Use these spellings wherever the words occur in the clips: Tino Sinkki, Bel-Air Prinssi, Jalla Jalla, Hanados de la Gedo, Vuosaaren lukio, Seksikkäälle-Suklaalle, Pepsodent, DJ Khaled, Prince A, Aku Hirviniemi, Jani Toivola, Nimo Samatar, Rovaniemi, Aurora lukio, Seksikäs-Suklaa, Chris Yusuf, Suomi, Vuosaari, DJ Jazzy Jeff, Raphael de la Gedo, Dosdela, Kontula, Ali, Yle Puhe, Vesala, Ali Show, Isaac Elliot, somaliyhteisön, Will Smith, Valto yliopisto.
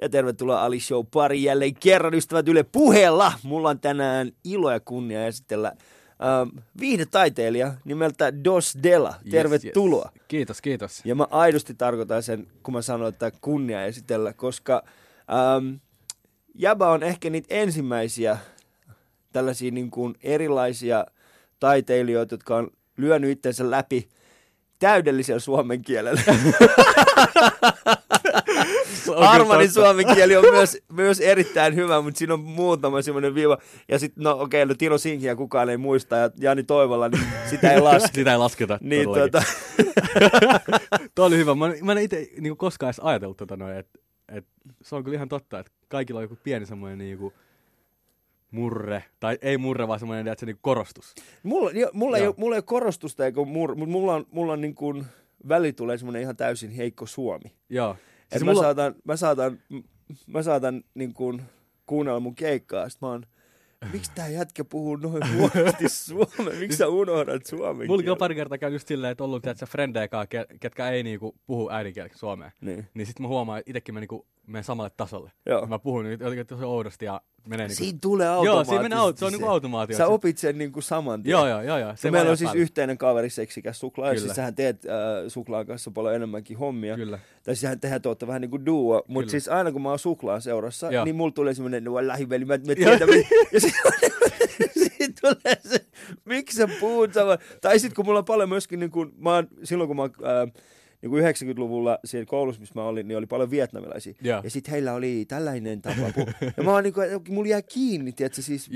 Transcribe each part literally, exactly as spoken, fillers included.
Ja tervetuloa Ali Show pari jälleen kerran, ystävät, Yle Puheella. Mulla on tänään ilo ja kunnia esitellä ähm, viihdetaiteilija nimeltä Dosdela. Tervetuloa. Yes, yes. Kiitos, kiitos. Ja mä aidosti tarkoitan sen, kun mä sanon, että kunnia esitellä, koska ähm, jäbä on ehkä niitä ensimmäisiä tällaisia niin kuin erilaisia taiteilijoita, jotka on lyönyt itsensä läpi täydellisellä suomen kielellä. Harmanin suomen kieli on myös, myös erittäin hyvä, mutta siinä on muutama semmoinen viiva. Ja sitten, no okei, okay, no Tino Sinkiä kukaan ei muista, ja Jani Toivola, niin sitä ei lasketa. Sitä ei lasketa, niin, tuota... Tuo oli hyvä. Mä, mä en itse niin koskaan edes ajatellut tota noin, että et, se on kyllä ihan totta, että kaikilla on joku pieni semmoinen niinku... murre, tai ei murre, vaan semmoinen, että se niinku korostus. Mulla, jo, mulla, ei ole, mulla ei ole korostusta, eikä murre, mutta mulla on, mulla on niin kuin, väli tulee semmoinen ihan täysin heikko suomi. Joo. Siis mulla... Mä saatan, mä saatan, mä saatan niin kuin kuunnella mun keikkaa, sit mä oon, miksi tää jätkä puhuu noin huonosti suomea, miksi sä unohdat suomen? Mulla on pari kertaa käynyt just silleen, että ollut tietysti frendejä, ketkä ei niinku puhu äidinkieliksi suomea. Niin. Niin sit mä huomaan, että itekin mä niinku menen samalle tasolle. Joo. Mä puhun jotenkin tosi oudosti ja menee niinku... Siinä tulee automaattisesti. Joo, siinä mene, se on niinku automaatio. Sä opit sen niinku saman tien. Joo, joo, joo. joo. Meillä on siis päälle. Yhteinen kaveri Seksikkäälle-Suklaalle. Kyllä. Ja siis sähän teet äh, Suklaan kanssa paljon enemmänkin hommia. Kyllä. Tai siis tehän te ootte vähän niinku duo. Mutta siis aina kun mä oon Suklaan seurassa, joo. Niin mulla tulee semmoinen, no lähiveli, mä tiedän. Ja sitten tulee se, miksi sä puhut saman. Tai sitten kun mulla on paljon myöskin, niin kun, mä oon, silloin kun mä oon... Äh, Niin yhdeksänkymmentäluvulla siellä koulussa, missä mä olin, niin oli paljon vietnamilaisia. Ja, ja sitten heillä oli tällainen tapa. Ja mä oon niin kuin, mulla jää kiinni, tiiätkö, siis,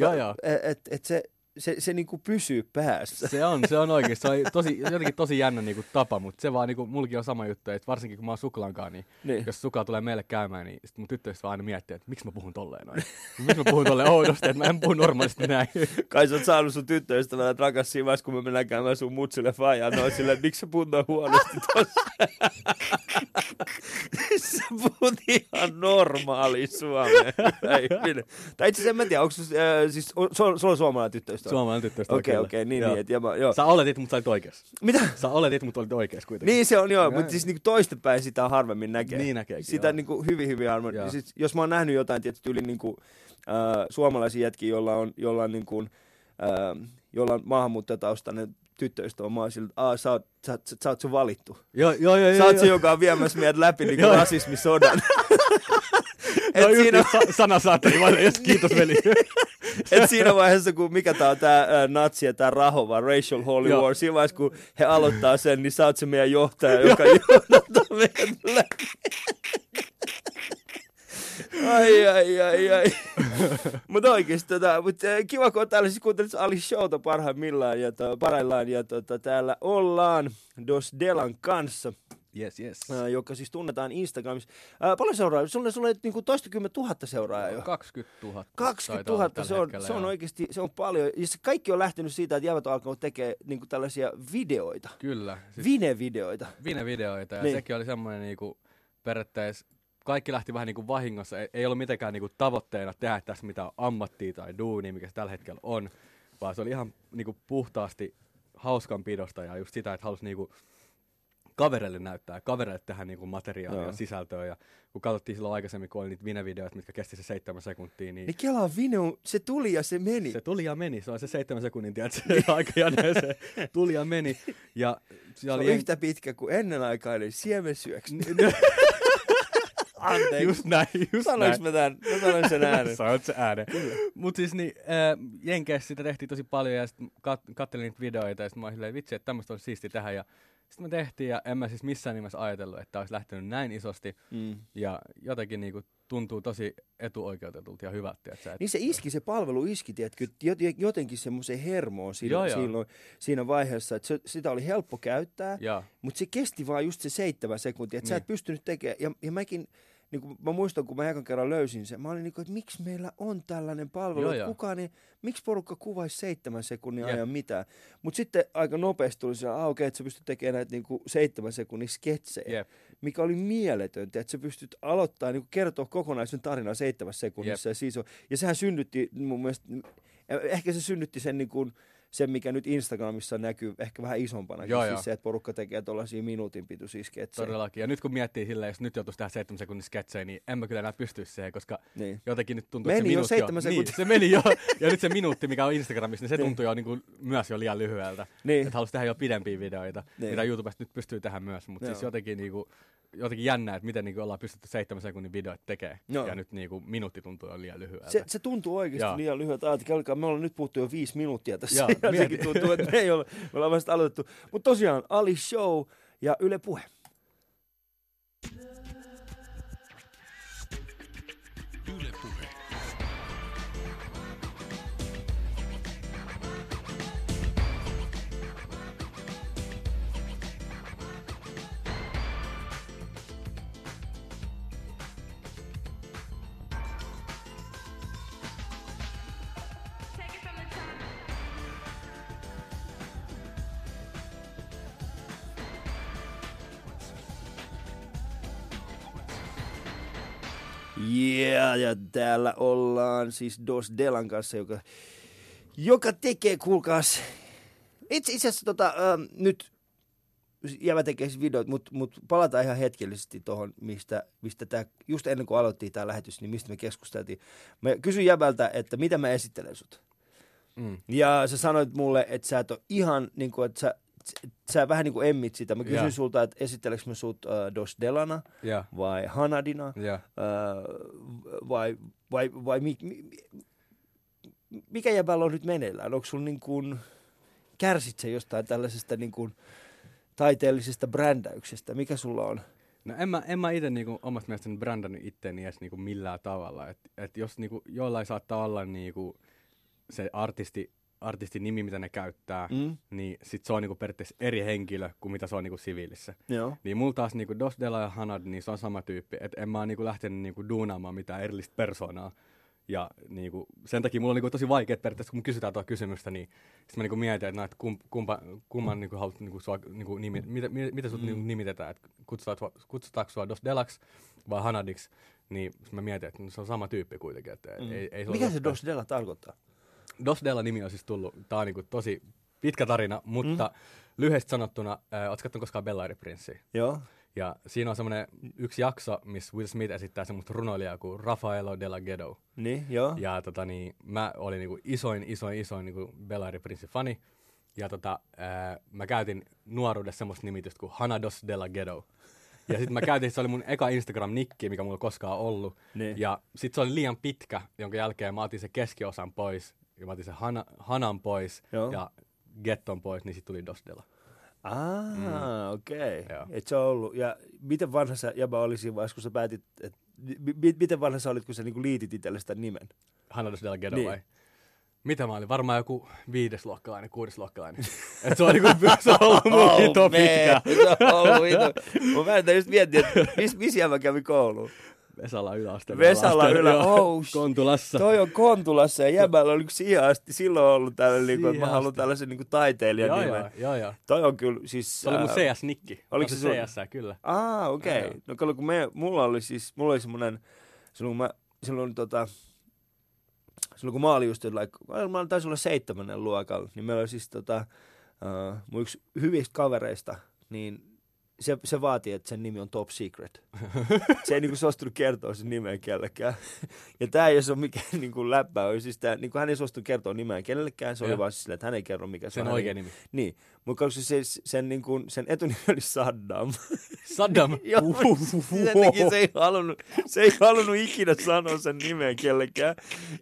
että et, et se, se, se niin kuin pysyy päässä. Se on, se on oikein. Se on tosi, jotenkin tosi jännä niin kuin tapa, mutta se vaan, niin kuin, mullakin on sama juttu, että varsinkin kun mä oon Suklaankaan, niin, niin jos Suklaa tulee meille käymään, niin sit mun tyttöystä vaan aina miettii, että miksi mä puhun tolleen noin. Miksi mä puhun tolleen oudosti, että mä en puhu normaalisti näin. Kai sä oot saanut sun tyttöystävänä, että rakas siinä vaiheessa, kun me mennään käymään sun mutsille faijaan, noin silleen, miksi sä puhut noin huonosti tossa? Sä puhut ihan normaali suomea. Tai itse asiassa en mä tiedä, onko äh, siis, su- su- suomalainen tyttöystä? Suomalainen tyttöistä oikein. Okei, okei, niin, joo. Niin. Et, ja mä, joo. Sä oletit, mutta sä olit oikeassa. Mitä? Sä oletit, mutta olit oikeassa kuitenkin. Niin se on, joo, mutta siis niinku toistepäin sitä harvemmin näkee. Niin näkeekin, sitä niinku hyvin, hyvin harvemmin. Siis, jos mä oon nähnyt jotain tietysti yli niinku, äh, suomalaisia jätkiä, jolla on, jolla on, niinku, äh, jolla on maahanmuuttajataustainen tyttöistä on, mä oon siltä, että sä, sä, sä, sä oot sun valittu. Joo, joo, joo. Sä oot se, joka on viemässä meidät läpi niin kuin rasismisodan. No just siinä... sana saatteli vain, jos kiitos veli. Et siinä vaiheessa, kun mikä tää on tää ä, natsi ja tää rahova, racial holy war, siinä vaiheessa, kun he aloittaa sen, niin sä oot se meidän johtaja, joka johdattaa meidät läpi. Ai, ai, ai, ai. Mutta oikeesti, tota, mut, kiva, kun on täällä siis kuuntelut Ali Showta parhaimmillaan ja to, parhaillaan. Ja tota, täällä ollaan Dosdelan kanssa. Yes, yes. Äh, joka siis tunnetaan Instagramissa. Äh, paljon seuraajia? Sulla, sulla on niinku toistakymmentätuhatta seuraajaa jo. kaksikymmentätuhatta. kaksikymmentätuhatta, se on, hetkellä, se on oikeasti, se on paljon. Ja se kaikki on lähtenyt siitä, että jävät on alkanut tekemään niinku tällaisia videoita. Kyllä. Siis Vine-videoita. Vine-videoita, ja niin. Sekin oli semmoinen niinku periaatteessa... Kaikki lähti vähän niin kuin vahingossa. Ei ollut mitenkään niin kuin tavoitteena tehdä tässä mitään ammattia tai duunia, mikä se tällä hetkellä on, vaan se oli ihan niin kuin puhtaasti hauskanpidosta ja just sitä, että halusi niin kuin kavereille näyttää, kavereille tehdä niin kuin materiaalia ja sisältöä. Ja kun katsottiin silloin aikaisemmin, kun oli niitä Vine-videoita, mitkä kesti se seitsemän sekuntia. Niin, niin kelaa Vine, se tuli ja se meni. Se tuli ja meni, se on se seitsemän sekunnin, tiedätkö, aikajana se tuli ja meni. Ja se oli yhtä en... pitkä kuin ennenaikainen siemensyöksy. Anteeksi. Just näin, just sanoinko näin. Mä tämän? Mä sanoin sen äänen. Sanoit sen äänen. Mut siis niin, äh, Jenkeissä sitä tehtiin tosi paljon ja sit kat- kattelin niitä videoita ja sit mä olin silleen, vitsi, että tämmöstä on siistiä tehdä ja sit me tehtiin ja en mä siis missään nimessä ajatellut, että olisi lähtenyt näin isosti mm. ja jotenkin niinku tuntuu tosi etuoikeutetulta ja hyvältä. Et... Niin se iski, se palvelu iski, tiedätkö, jotenkin semmoisen hermoon siinä, silloin, siinä vaiheessa, että se, sitä oli helppo käyttää, ja. Mutta se kesti vaan just se seitsemän sekuntia, että niin. Sä et pystynyt tekemään, ja, ja mäkin... Niin kun mä muistan, kun mä ekan kerran löysin sen, mä olin niin kuin, että miksi meillä on tällainen palvelu, että kukaan ei, miksi porukka kuvaisi seitsemän sekunnin yeah. ajan mitään. Mutta sitten aika nopeasti tuli se, ah, okei, okay, että sä pystyt tekemään näitä niin kuin seitsemän sekunnin sketsejä, yeah. mikä oli mieletöntä, että sä pystyt aloittamaan, niin kuin kertoa kokonaisen tarinan seitsemän sekunnissa. Yeah. Ja, siis on, ja sehän synnytti mun mielestä, ehkä se synnytti sen niin kuin se, mikä nyt Instagramissa näkyy ehkä vähän isompana, joo, siis joo. se, että porukka tekee tuollaisia minuutin pituisia sketsejä. Todellakin. Ja nyt kun miettii silleen, jos nyt joutuisi tähän seitsemän sekunnin sketsejä, niin en mä kyllä enää pystyisi siihen, koska niin. jotenkin nyt tuntuu, että meni se minuutti jo. Seitsemän jo. Niin, se meni jo. Ja nyt se minuutti, mikä on Instagramissa, niin se tuntuu niin. jo niin kuin, myös jo liian lyhyeltä. Niin. Että haluaisi tehdä jo pidempiä videoita, niin. mitä YouTubesta nyt pystyy tehdä myös. Mutta siis jotenkin niin kuin, jotenkin jännää, että miten niinku ollaan pystytty seitsemän sekunnin videoita tekemään. No. Ja nyt niinku minuutti tuntuu jo liian lyhyeltä. Se, se tuntuu oikeasti ja. liian lyhyeltä. Alkaa, me ollaan nyt puhuttu jo viisi minuuttia tässä. Ja sekin tuntuu, että me ei ole. Me ollaan vasta aloitettu. Mutta tosiaan, Ali Show ja Yle Puhe. Yle Puhe. Yeah, ja täällä ollaan siis Dosdelan kanssa, joka, joka tekee, kuulkaas, itse asiassa tota, ähm, nyt Jävä tekee siis videot, mutta mut palataan ihan hetkellisesti tuohon, mistä, mistä tää, just ennen kuin aloittiin tämä lähetys, niin mistä me keskusteltiin. Mä kysyin Jävältä, että mitä mä esittelen sut. Mm. Ja sä sanoit mulle, että sä et ole ihan, niin kuin, että sä... Sä vähän niin kuin emmit sitä. Mä kysyin yeah. sulta, että esitteleks mä sut uh, Dosdelana yeah. vai Hanadina yeah. uh, vai, vai, vai mi, mi, mikä jäbällä on nyt meneillään? Onko sulla niin kuin, kärsit sä jostain tällaisesta niin kuin taiteellisesta brändäyksestä? Mikä sulla on? No en mä, en mä ite niinku omasta mielestäni brändännyt itteeni edes niinku millään tavalla. Et, et jos niinku jollain saattaa olla niinku se artisti, artistin nimi, mitä ne käyttää, mm. niin sit se on niinku periaatteessa eri henkilö kuin mitä se on niinku siviilissä. Joo. Niin mulla taas niinku Dosdela ja Hanad, niin se on sama tyyppi, että en mä oon niinku lähtenyt niinku duunaamaan mitään erillistä persoonaa. Ja niinku, sen takia mulla on niinku tosi vaikea, että periaatteessa kun kysytään tuota kysymystä, niin sit mä niinku mietin, että no, et kum, kumpa, kumman niinku haluat niinku sua, niinku nimi, mitä, mitä sut mm. niinku nimitetään, että kutsutaanko sua Dosdelaks vai Hanadiksi, niin mä mietin, että se on sama tyyppi kuitenkin. Että mm. ei, ei se mikä se Dosdela tarkoittaa? Dosdela-nimi on siis tullut, tää on niinku tosi pitkä tarina, mutta mm. lyhyesti sanottuna, äh, ootko kattonut koskaan Bel-Air Prinssiä? Joo. Ja siinä on semmoinen yksi jakso, missä Will Smith esittää semmoista runoilijaa kuin Raphael de la Gedo. Niin, joo. Ja tota niin, mä olin niinku isoin, isoin, isoin niinku Bel-Air Prinssi-fani. Ja tota, äh, mä käytin nuoruudessa semmoista nimitystä kuin Hanados de la Gedo. Ja sit mä käytin, se oli mun eka Instagram-nikki, mikä mulla koskaan ollut. Niin. Ja sit se oli liian pitkä, jonka jälkeen mä otin sen keskiosan pois. Ja mä otin sen hana, Hanan pois joo. ja Getton pois, niin sitten tuli Dosdela. Ah, mm. okei. Okay. Et se on ollut. Ja miten vanha sä, ja mä olisin vaiheessa, kun sä päätit, että m- miten vanha sä olit, kun sä niinku liitit itselle sitä nimen? Hana Dosdela Gedo niin. vai? Mitä mä olin? Varmaan joku viidesluokkalainen, kuudesluokkalainen. Et se on niinku, se on ollut mun hito oh, pitkä. Se on ollut hito. Mun mä en just miettiä, että missä mis mä kävin kouluun. Vesala yläaste. Vesala ylä, oh shit. Kontulassa. Toi on Kontulassa ja jäbällä oli siihen asti silloin ollut tällainen, niin kuin, että mä haluan tällaisen niin kuin taiteilijan joo, nimen. Joo, joo. Toi on kyllä siis... Se oli mun C S-nikki. Oliko se C S? Sun... Kyllä. Ah, okei. Okay. No kyllä kun me, mulla oli siis, mulla oli semmoinen, silloin mä, silloin tota, silloin kun mä olin just, like, mä taisin olla seitsemännen luokalla, niin meillä oli siis tota, uh, mun yksi hyvistä kavereista, niin... Se, se vaatii, että sen nimi on Top Secret. Se ei niinku suostunut kertoa sen nimeä kellekään. Ja tää ei ole mikään niinku läppä. Siis tää, niinku, hän ei suostunut kertoa nimeä kellekään. Se oli ja. vaan sillä, että hän ei kerro mikä se sen on. Sen oikea nimi. Niin. Mutta se, se, sen, niinku, sen etunimi oli Saddam. Saddam? Joo. Sen takia se ei halunnut, se ei halunnut ikinä sanoa sen nimeä kellekään.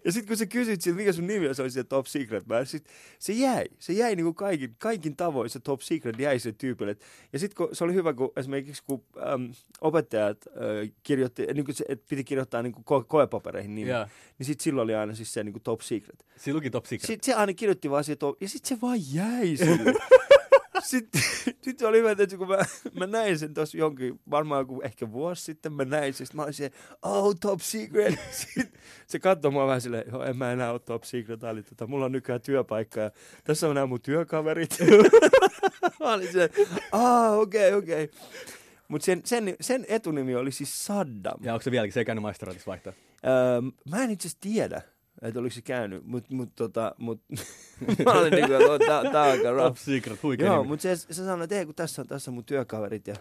Ja sit kun sä kysyt siltä, mikä sun nimi on, se oli se Top Secret. Mä, sit, se jäi. Se jäi niinku kaikin, kaikin tavoin. Se Top Secret jäi se tyypille. Ja sit kun se oli hyvä, kun esimerkiksi kun äm, opettajat äh, kirjoitti, niin kuin se, et piti kirjoittaa niin kuin ko- koepapereihin nimen, yeah. niin sitten silloin oli aina siis se niin kuin Top Secret. Silloin luki Top Secret. Sitten se aina kirjoitti vaan siihen, ja sitten se vaan jäi sille. Sitten sit se oli hyvä, että kun mä, mä näin sen tuossa jonkin, varmaan joku ehkä vuosi sitten, mä näin sen, mä olin se, oh, Top Secret. Sitten se katsoi mua vähän silleen, joo, en mä enää ole Top Secret, eli tota, mulla on nykyään työpaikka, ja tässä on nämä mun työkaverit. Mä olin se, ah, okei, okay, okei. Okay. Mutta sen, sen, sen etunimi oli siis Saddam. Ja onko se vieläkin, se ei käynyt maistraatissa vaihtaa? Öö, mä en itse asiassa tiedä. Että oliko se käynyt, mutta mut, tota, mut, mä olin niin kuin, että tää, tää on aika rough. Secret, huikea nimi. Joo, mutta se, se sanoi, että ei kun tässä on, tässä on mun työkaverit ja,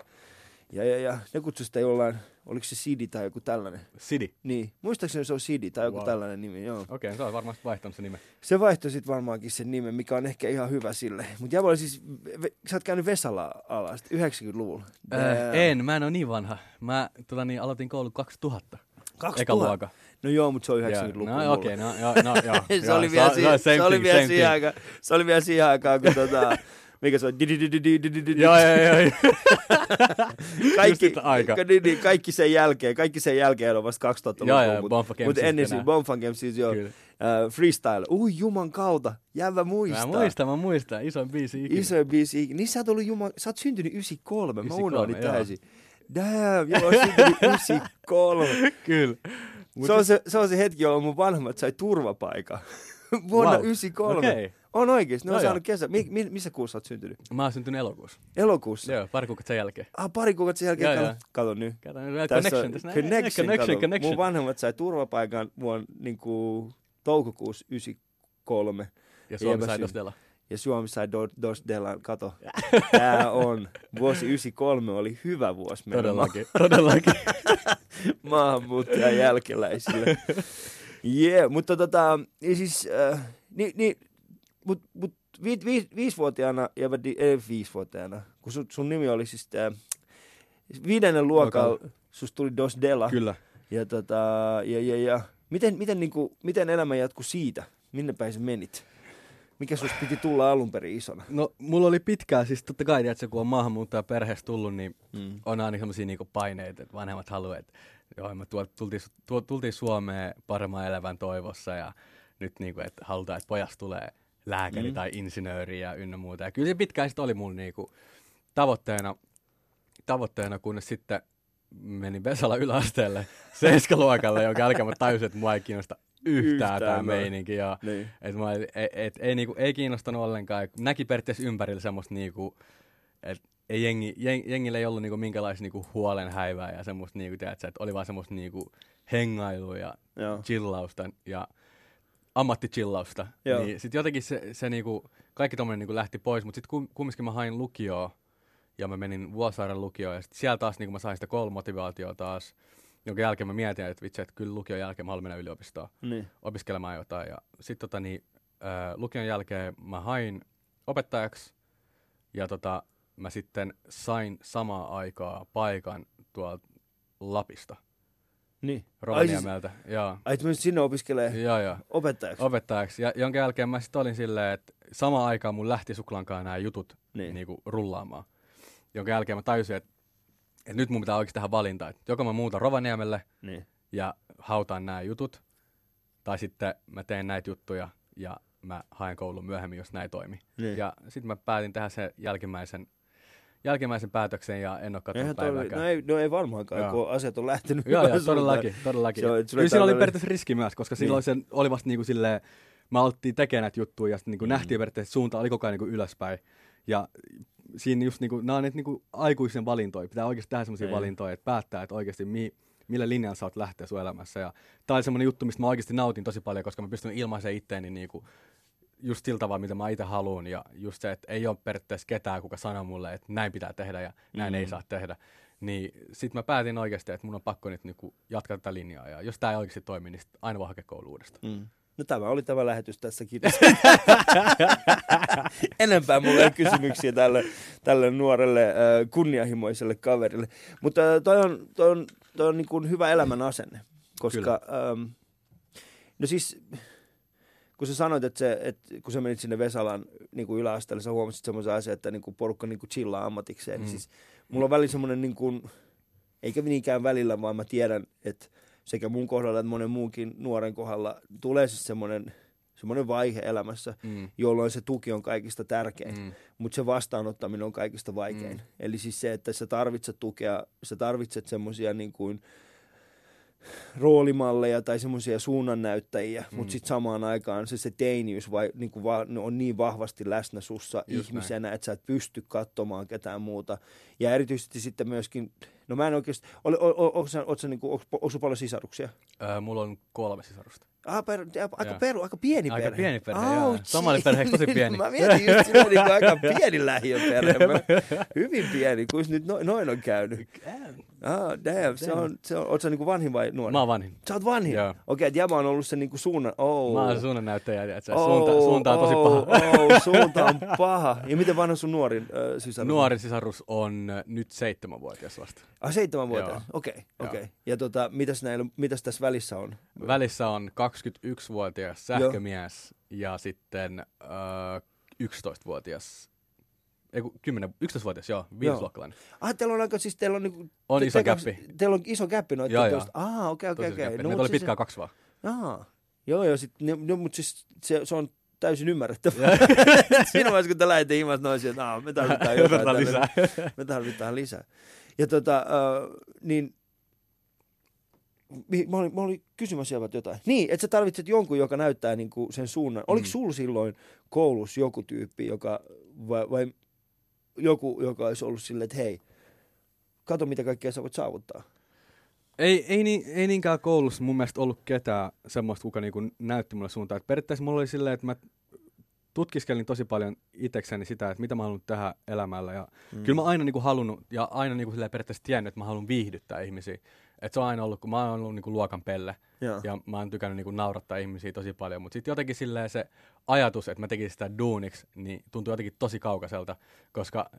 ja, ja, ja ne kutsui sitä jollain, oliko se Sidi tai joku tällainen. Sidi? Niin, muistaakseni se on Sidi tai joku wow. tällainen nimi, joo. Okei, okay, se on varmasti vaihtanut se nime. Se vaihtoi sit varmaankin sen nimen, mikä on ehkä ihan hyvä sille. Mutta jäbä oli siis, ve, sä oot käynyt Vesalaa alaa sit yhdeksänkymmentäluvulla. Öö, en, mä en ole niin vanha. Mä tota, niin, aloitin koulu kaksituhatta. kaksituhatta? No joo, mutta se on yhdeksänkymmentäluvulla. Yeah. No okei, okay, no joo, no joo. se, yeah. oli so, si- no, se, oli thing, siihen aika, se oli vielä siihen aikaan, kun tota, mikä se on? Joo, joo, joo. Kaikki sen jälkeen, kaikki sen jälkeen on vasta kaksituhattaluvun. Mutta ennen siinä Bonfan Gamesis, joo. Freestyle. Ui, juman kautta. Jävä muistaa. Mä muistan, mä muistan. Isoin biisi ikinä. Isoin biisi ikinä. Niin sä oot ollut juman, sä oot syntynyt yhdeksänkymmentäkolme. Mä unohdin täysin. Damn, joo, syntynyt yhdeksänkymmentäkolme. Kyllä. Se on se, se on se hetki, jolloin mun vanhemmat sai turvapaikan. Vuonna wow. yhdeksänkymmentäkolme. Okay. On oikeesti, ne no on joo. saanut kesä. Mi, mi, missä kuussa olet syntynyt? Mä oon syntynyt elokuussa. Elokuussa? Joo, pari kuukautta sen jälkeen. Ah, pari kuukautta sen jälkeen. Joo, joo. Kato nyt. Kato nyt. Connection. Tässä on, connection, connection, connection. Mun vanhemmat sai turvapaikan vuonna niin kuin, toukokuussa yhdeksänkymmentäkolme. Ja Suomi sai Dosdela. Ja Suomi sai Dosdelan. Kato, tää on. Vuosi yhdeksänkymmentäkolme oli hyvä vuosi meillä. Todellakin, todellakin. Maahanmuuttajan jälkeläisille. Jee, mutta tota, siis, äh, niin, niin, mut, mut vi, vi, viisivuotiaana, ja eh, viisivuotiaana, kun sun, sun nimi oli siis tää, viidennen luokalla, susta tuli Dosdela. Kyllä. Ja tota, ja, ja, ja, miten, miten niinku, miten elämä jatkui siitä? Minne päin sä menit? Mikä susta piti tulla alun perin isona? No, mulla oli pitkään, siis totta kai, tiiätkö, kun on maahanmuuttaja perheessä tullut, niin mm. on aina sellaisia niinku paineita, että vanhemmat haluaa, että joo, me tultiin, tultiin Suomeen paremman elävän toivossa ja nyt niinku, että halutaan, että pojasta tulee lääkäri mm. tai insinööri ja ynnä muuta. Ja kyllä se pitkään sitten oli mun niinku tavoitteena, tavoitteena, kunnes sitten menin Vesalan yläasteelle seiskaluokalle, jonka jälkeen mä tajusin, että mua ei kiinnosta yhtään, yhtään tämä meininki. Ja, niin. et mä, et, et, ei, niinku, ei kiinnostanut ollenkaan. Näki periaatteessa ympärillä semmoista niinku, että ei jengi, jeng, jengillä ei ollut niinku minkälaista niinku huolenhäivää ja semmoista, niinku, tiedätkö, että oli vaan semmoista niinku hengailua ja joo. chillausta ja ammattichillausta. Joo. Niin sitten jotenkin se, se niinku, kaikki tommoinen niinku lähti pois, mutta sitten kumminkin mä hain lukioon ja mä menin Vuosaaren lukioon ja sitten siellä taas niinku mä sain sitä koulumotivaatiota taas, jonka jälkeen mä mietin, että vitsi, että kyllä lukion jälkeen mä haluan mennä yliopistoon niin. opiskelemaan jotain. Ja sitten tota, niin, äh, lukion jälkeen mä hain opettajaksi ja tota... Mä sitten sain samaa aikaa paikan tuolta Lapista. Niin. Rovaniemeltä. Ai siis, sinne opiskelee jaa, jaa. opettajaksi? Opettajaksi. Ja jonka jälkeen mä sitten olin silleen, että samaan aikaan mun lähti Suklankaan nämä jutut niin. niinku, rullaamaan. Jonka jälkeen mä tajusin, että, että nyt mun pitää oikeasti tehdä valinta. Että joko mä muutan Rovaniemelle niin. ja hautaan nämä jutut, tai sitten mä teen näitä juttuja ja mä haen koulun myöhemmin, jos näin toimii. Niin. Ja sitten mä päätin tehdä sen jälkimmäisen jälkimmäisen päätöksen ja en ole katsonut päivääkään. No ei, no ei varmaankaan, kun asiat on lähtenyt. Joo, joo, todellakin, todellakin. Se on, kyllä siinä oli periaatteessa riski myös, koska niin. silloin se oli vasta niin kuin silleen, me alettiin tekemään näitä juttuja ja sitten niin kuin mm. nähtiin periaatteessa, että suunta oli koko ajan niin kuin ylöspäin. Ja siinä just niin kuin, nämä on niitä niin kuin aikuisen valintoja, pitää oikeasti tehdä sellaisia ei. valintoja, että päättää, että oikeasti mihin, millä linjalla sä oot lähteä sun elämässä. Ja tämä oli semmoinen juttu, mistä mä oikeasti nautin tosi paljon, koska mä pystyn ilmaisemaan itteeni niin kuin just sillä tavalla, mitä mä itse haluun, ja just se, että ei ole periaatteessa ketään, kuka sanoo mulle, että näin pitää tehdä ja näin mm. ei saa tehdä. Niin sit mä päätin oikeasti, että mun on pakko nyt niinku jatkaa tätä linjaa, ja jos tää ei oikeasti toimi, niin sit aina vaan hakea koulu uudestaan. Mm. No tämä oli tämä lähetys tässä kiitos. Enempää mulle ei kysymyksiä tälle, tälle nuorelle äh, kunnianhimoiselle kaverille. Mutta äh, toi on, toi on, toi on niin kuin hyvä elämän asenne, koska... Ähm, no siis... Kun sä sanoit, että, se, että kun sä menit sinne Vesalan niin kuin yläasteelle, sä huomasit semmoisen asian, että niin kuin porukka niin kuin chillaa ammatikseen. Mm. Siis, mulla on välillä semmoinen, niin kuin, eikä niinkään välillä, vaan mä tiedän, että sekä mun kohdalla että monen muunkin nuoren kohdalla tulee siis semmoinen, semmoinen vaihe elämässä, mm. jolloin se tuki on kaikista tärkein, mm. mutta se vastaanottaminen on kaikista vaikein. Mm. Eli siis se, että sä tarvitset tukea, sä tarvitset semmoisia niin kuin... roolimalleja tai semmoisia suunnannäyttäjiä, mm. mutta sitten samaan aikaan se, se teiniys vai, niin kuin va, on niin vahvasti läsnä sussa just ihmisenä, näin. Että sä et pysty katsomaan ketään muuta. Ja erityisesti sitten myöskin, no mä en oikeasti, ootko sä, ootko sä, ootko sä, ootko sä paljon sisaruksia? Ää, mulla on kolme sisarusta. Ah, per, aika, peru, aika pieni perhe. Aika pieni perhe, oh, joo. Somaliperheeksi tosi pieni. Mä mietin just silleen niin aika pieni lähiöperhe. Mä, hyvin pieni, kun nyt no, noin on käynyt. Ah, damn. Se on, se on, oot sä niinku vanhin vai nuori? Mä oon vanhin. Sä oot vanhin? Okei, okay, että jämä on ollut se niinku suunnan... Oh. Mä oon suunnannäyttäjä, että oh, suunta, suunta on tosi paha. Oh, oh, suunta on paha. Ja miten vanha sun nuorin äh, sisarus? Nuorin sisarus on äh, nyt seitsemänvuotias vasta. Ah, seitsemänvuotias? Okei, okei. Okay, okay. Ja tota, mitäs, näillä, mitäs tässä välissä on? Välissä on kaksi. kaksikymmentäyksivuotias sähkömies. Joo. Ja sitten äh, yksitoistavuotias, ei kun yksitoistavuotias, joo, viidesluokkalainen. Ah, teillä on aika, siis teillä on niinku... On te, iso te, käppi. Teillä on iso käppi noita. Joo, joo. Ah, okei, okei, okei. Meillä oli pitkään se... kaksi vaan. Ah, joo, joo, sit, no, no, mutta siis se, se on täysin ymmärrettävää. Siinä vaiheessa, kun te lähdette himas noisiin, että nah, me tarvitaan jotain lisää. Me tarvitaan lisää. Ja tota, äh, niin... Mä olin, mä olin kysymässä jotain. Niin, että sä tarvitset jonkun, joka näyttää niinku sen suunnan. Oliko mm. sulla silloin koulussa joku tyyppi, joka, vai, vai joku, joka olisi ollut silleen, että hei, kato mitä kaikkea sä voit saavuttaa? Ei, ei, niin, ei niinkään koulussa mun mielestä ollut ketään semmoista, kuka niinku näytti mulle suuntaan. Et periaatteessa mulla oli silleen, että mä tutkiskelin tosi paljon itsekseni sitä, että mitä mä haluan tehdä elämällä. Ja mm. Kyllä mä aina niinku halunnut ja aina niinku periaatteessa tiennyt, että mä haluan viihdyttää ihmisiä. Et se on aina ollut, kun mä oon ollut niinku luokan pelle. Joo. Ja mä oon tykännyt niinku naurattaa ihmisiä tosi paljon. Mutta sitten jotenkin silleen se ajatus, että mä tekisin sitä duuniksi, niin tuntuu jotenkin tosi kaukaiselta. Koska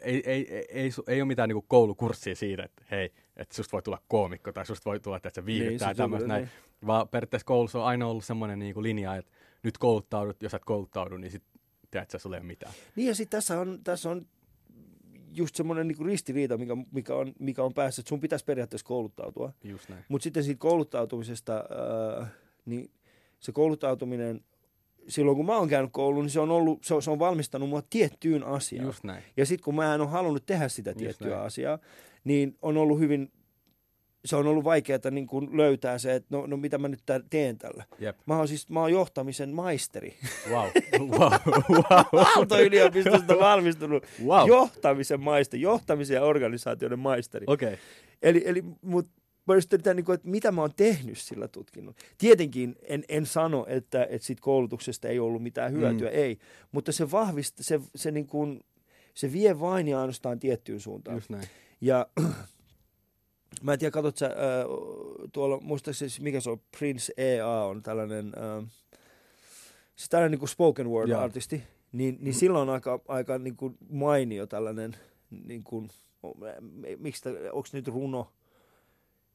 ei, ei, ei, ei, ei ole mitään niinku koulukurssia siitä, että hei, että susta voi tulla koomikko tai susta voi tulla, että se viihdyttää niin, tämmöistä näin. Niin. Vaan periaatteessa koulussa on aina ollut semmoinen niinku linja, että nyt kouluttaudut, jos et kouluttaudu, niin sitten teet sä sulle mitään. Niin ja sitten tässä on... Tässä on... just semmoinen niinku ristiriita, mikä, mikä, on, mikä on päässä, että sun pitäisi periaatteessa kouluttautua. Just näin. Mutta sitten siitä kouluttautumisesta, äh, niin se kouluttautuminen, silloin kun mä oon käynyt kouluun, niin se on, ollut, se on, se on valmistanut mua tiettyyn asiaan. Just näin. Ja sitten kun mä en ole halunnut tehdä sitä just tiettyä näin. Asiaa, niin on ollut hyvin, se on ollut vaikeaa niin kun löytää se, että no, no mitä mä nyt teen tällä. Jep. Mä oon siis, mä oon johtamisen maisteri. Wow. Wow. Wow. Valto yliopistosta valmistunut. Wow. Johtamisen maisteri, johtamisen ja organisaatioiden maisteri. Okei. Okay. Eli, eli mut, mä ystävän, niin kun, että mitä mä oon tehnyt sillä tutkinnolla. Tietenkin en, en sano, että, että siitä koulutuksesta ei ollut mitään hyötyä, mm. ei. Mutta se vahvista, se, se, niin kun, se vie vain ja ainoastaan tiettyyn suuntaan. Just näin. Ja... Mä en tiedä, katsot sä, äh, tuolla, muistaakseni mikä se on, Prince A on tällainen, äh, siis tällainen niin kuin spoken word yeah. artisti, niin, niin sillä on aika, aika niin kuin mainio tällainen, niin kuin, miksi, onko nyt runo?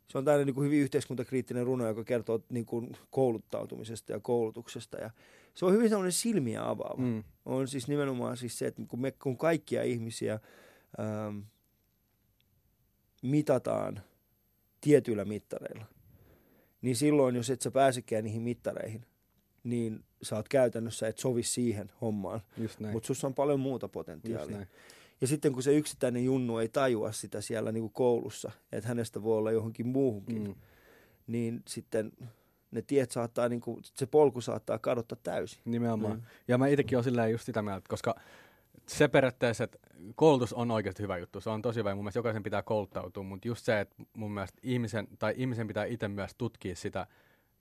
Se on tällainen niin kuin hyvin yhteiskuntakriittinen runo, joka kertoo niin kuin kouluttautumisesta ja koulutuksesta. Ja se on hyvin sellainen silmiä avaava. Mm. On siis nimenomaan siis se, että kun me kun kaikkia ihmisiä ähm, mitataan tietyillä mittareilla, niin silloin, jos et sä pääsekään niihin mittareihin, niin sä oot käytännössä, et sovi siihen hommaan. Mutta sussa on paljon muuta potentiaalia. Ja sitten kun se yksittäinen junnu ei tajua sitä siellä niin kuin koulussa, että hänestä voi olla johonkin muuhunkin, mm. niin sitten ne tiet saattaa, niin kuin, se polku saattaa kadota täysin. Nimenomaan. Mm. Ja mä itsekin oon silleen just sitä mieltä, koska se periaatteessa, että koulutus on oikeasti hyvä juttu. Se on tosi hyvä. Mun mielestä jokaisen pitää kouluttautua, mutta just se, että mun mielestä ihmisen, tai ihmisen pitää itse myös tutkia sitä.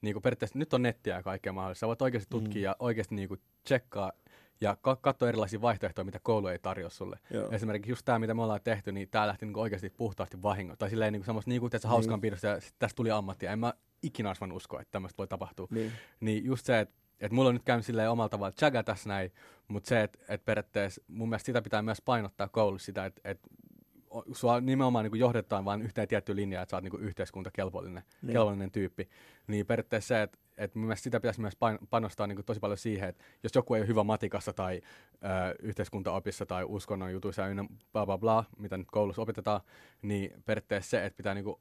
Niin kuin periaatteessa nyt on nettiä ja kaikkea mahdollista. Sä voit oikeasti tutkia mm. ja oikeasti niin kuin tsekkaa ja katsoa erilaisia vaihtoehtoja, mitä koulu ei tarjoa sulle. Joo. Esimerkiksi just tämä, mitä me ollaan tehty, niin tämä lähti niin kuin oikeasti puhtaasti vahingosta. Tai silleen niin kuin semmoista niin kuin tässä hauskaan piirrosta ja tästä tuli ammattia. En mä ikinä olisi uskoa, että tämmöistä voi tapahtua. Niin, niin just se, että Et mulla on nyt käynyt silleen omalla tavalla tsägä tässä näin, mutta se, että et periaatteessa mun mielestä sitä pitää myös painottaa koulussa sitä, että et sua nimenomaan niinku johdetaan vain yhteen tiettyyn linjaan, että sä oot niinku yhteiskuntakelpollinen niin. kelpollinen tyyppi. Niin periaatteessa se, että et mun mielestä sitä pitäisi myös pain, panostaa niinku tosi paljon siihen, että jos joku ei ole hyvä matikassa tai ö, yhteiskuntaopissa tai uskonnon jutuissa ja ynnä bla bla bla, mitä nyt koulussa opetetaan, niin periaatteessa se, että pitää niinku,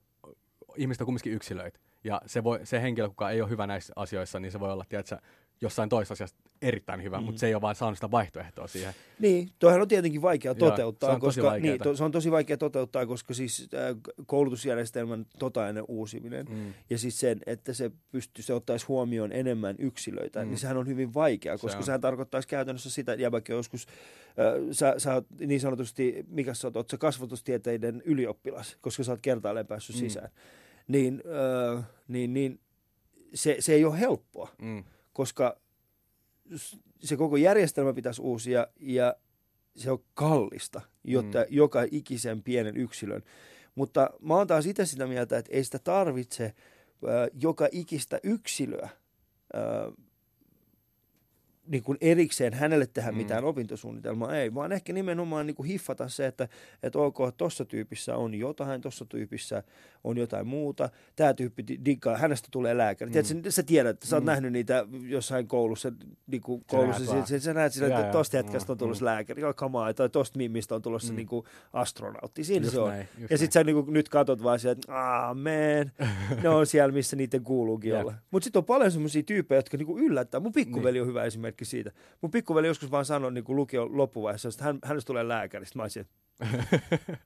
ihmiset on kumminkin yksilöitä. Ja se, voi, se henkilö, kuka ei ole hyvä näissä asioissa, niin se voi olla, tiedätkö, jossain toisessa asiassa erittäin hyvä, mm. mutta se ei ole vaan saanut sitä vaihtoehtoa siihen. Niin, toihan on tietenkin vaikea toteuttaa. Joo, se on koska, tosi niin, to, se on tosi vaikea toteuttaa, koska siis äh, koulutusjärjestelmän totainen uusiminen mm. ja siis sen, että se pystyy, se ottaisi huomioon enemmän yksilöitä, mm. niin sehän on hyvin vaikea, koska se sehän tarkoittaisi käytännössä sitä, että jäbäkin joskus, äh, sä, sä oot niin sanotusti, mikä sä oot, oot sä kasvatustieteiden ylioppilas, koska sä oot kertaalleen päässyt mm. sisään. Niin, äh, niin, niin se, se ei ole helppoa, mm. koska se koko järjestelmä pitäisi uusia ja se on kallista, jotta mm. joka ikisen pienen yksilön. Mutta mä oon taas itse sitä mieltä, että ei sitä tarvitse äh, joka ikistä yksilöä äh, niin kuin erikseen hänelle tehdä mm. mitään opintosuunnitelmaa, ei, vaan ehkä nimenomaan niin kuin hiffata se, että, että ok, tuossa tyypissä on jotain, tuossa tyypissä on jotain muuta, tämä tyyppi diggaa, hänestä tulee lääkäri. Mm. Tiedätkö, sä tiedät, että sä oot mm. nähnyt niitä jossain koulussa, niin kuin koulussa, sä näet, sä, sä näet sillä, että tosta jätkästä on tulossa mm. lääkäri, kamaa, tai tosta mimmistä on tulossa mm. niin kuin astronautti, siinä just se on. Näin, ja sit sä niin kuin, nyt katot vaan siellä, että aamen, ne on siellä, missä niiden kuuluukin olla. Mutta sit on paljon semmosia tyyppejä, jotka niin kuin yllättää. Mun pikkuveli on hyvä esimerkki siitä. Mun pikkuveli joskus vaan sanoi niin lukion loppuvaiheessa, että hän, hänestä tulee lääkäri. Sitten mä olisin, että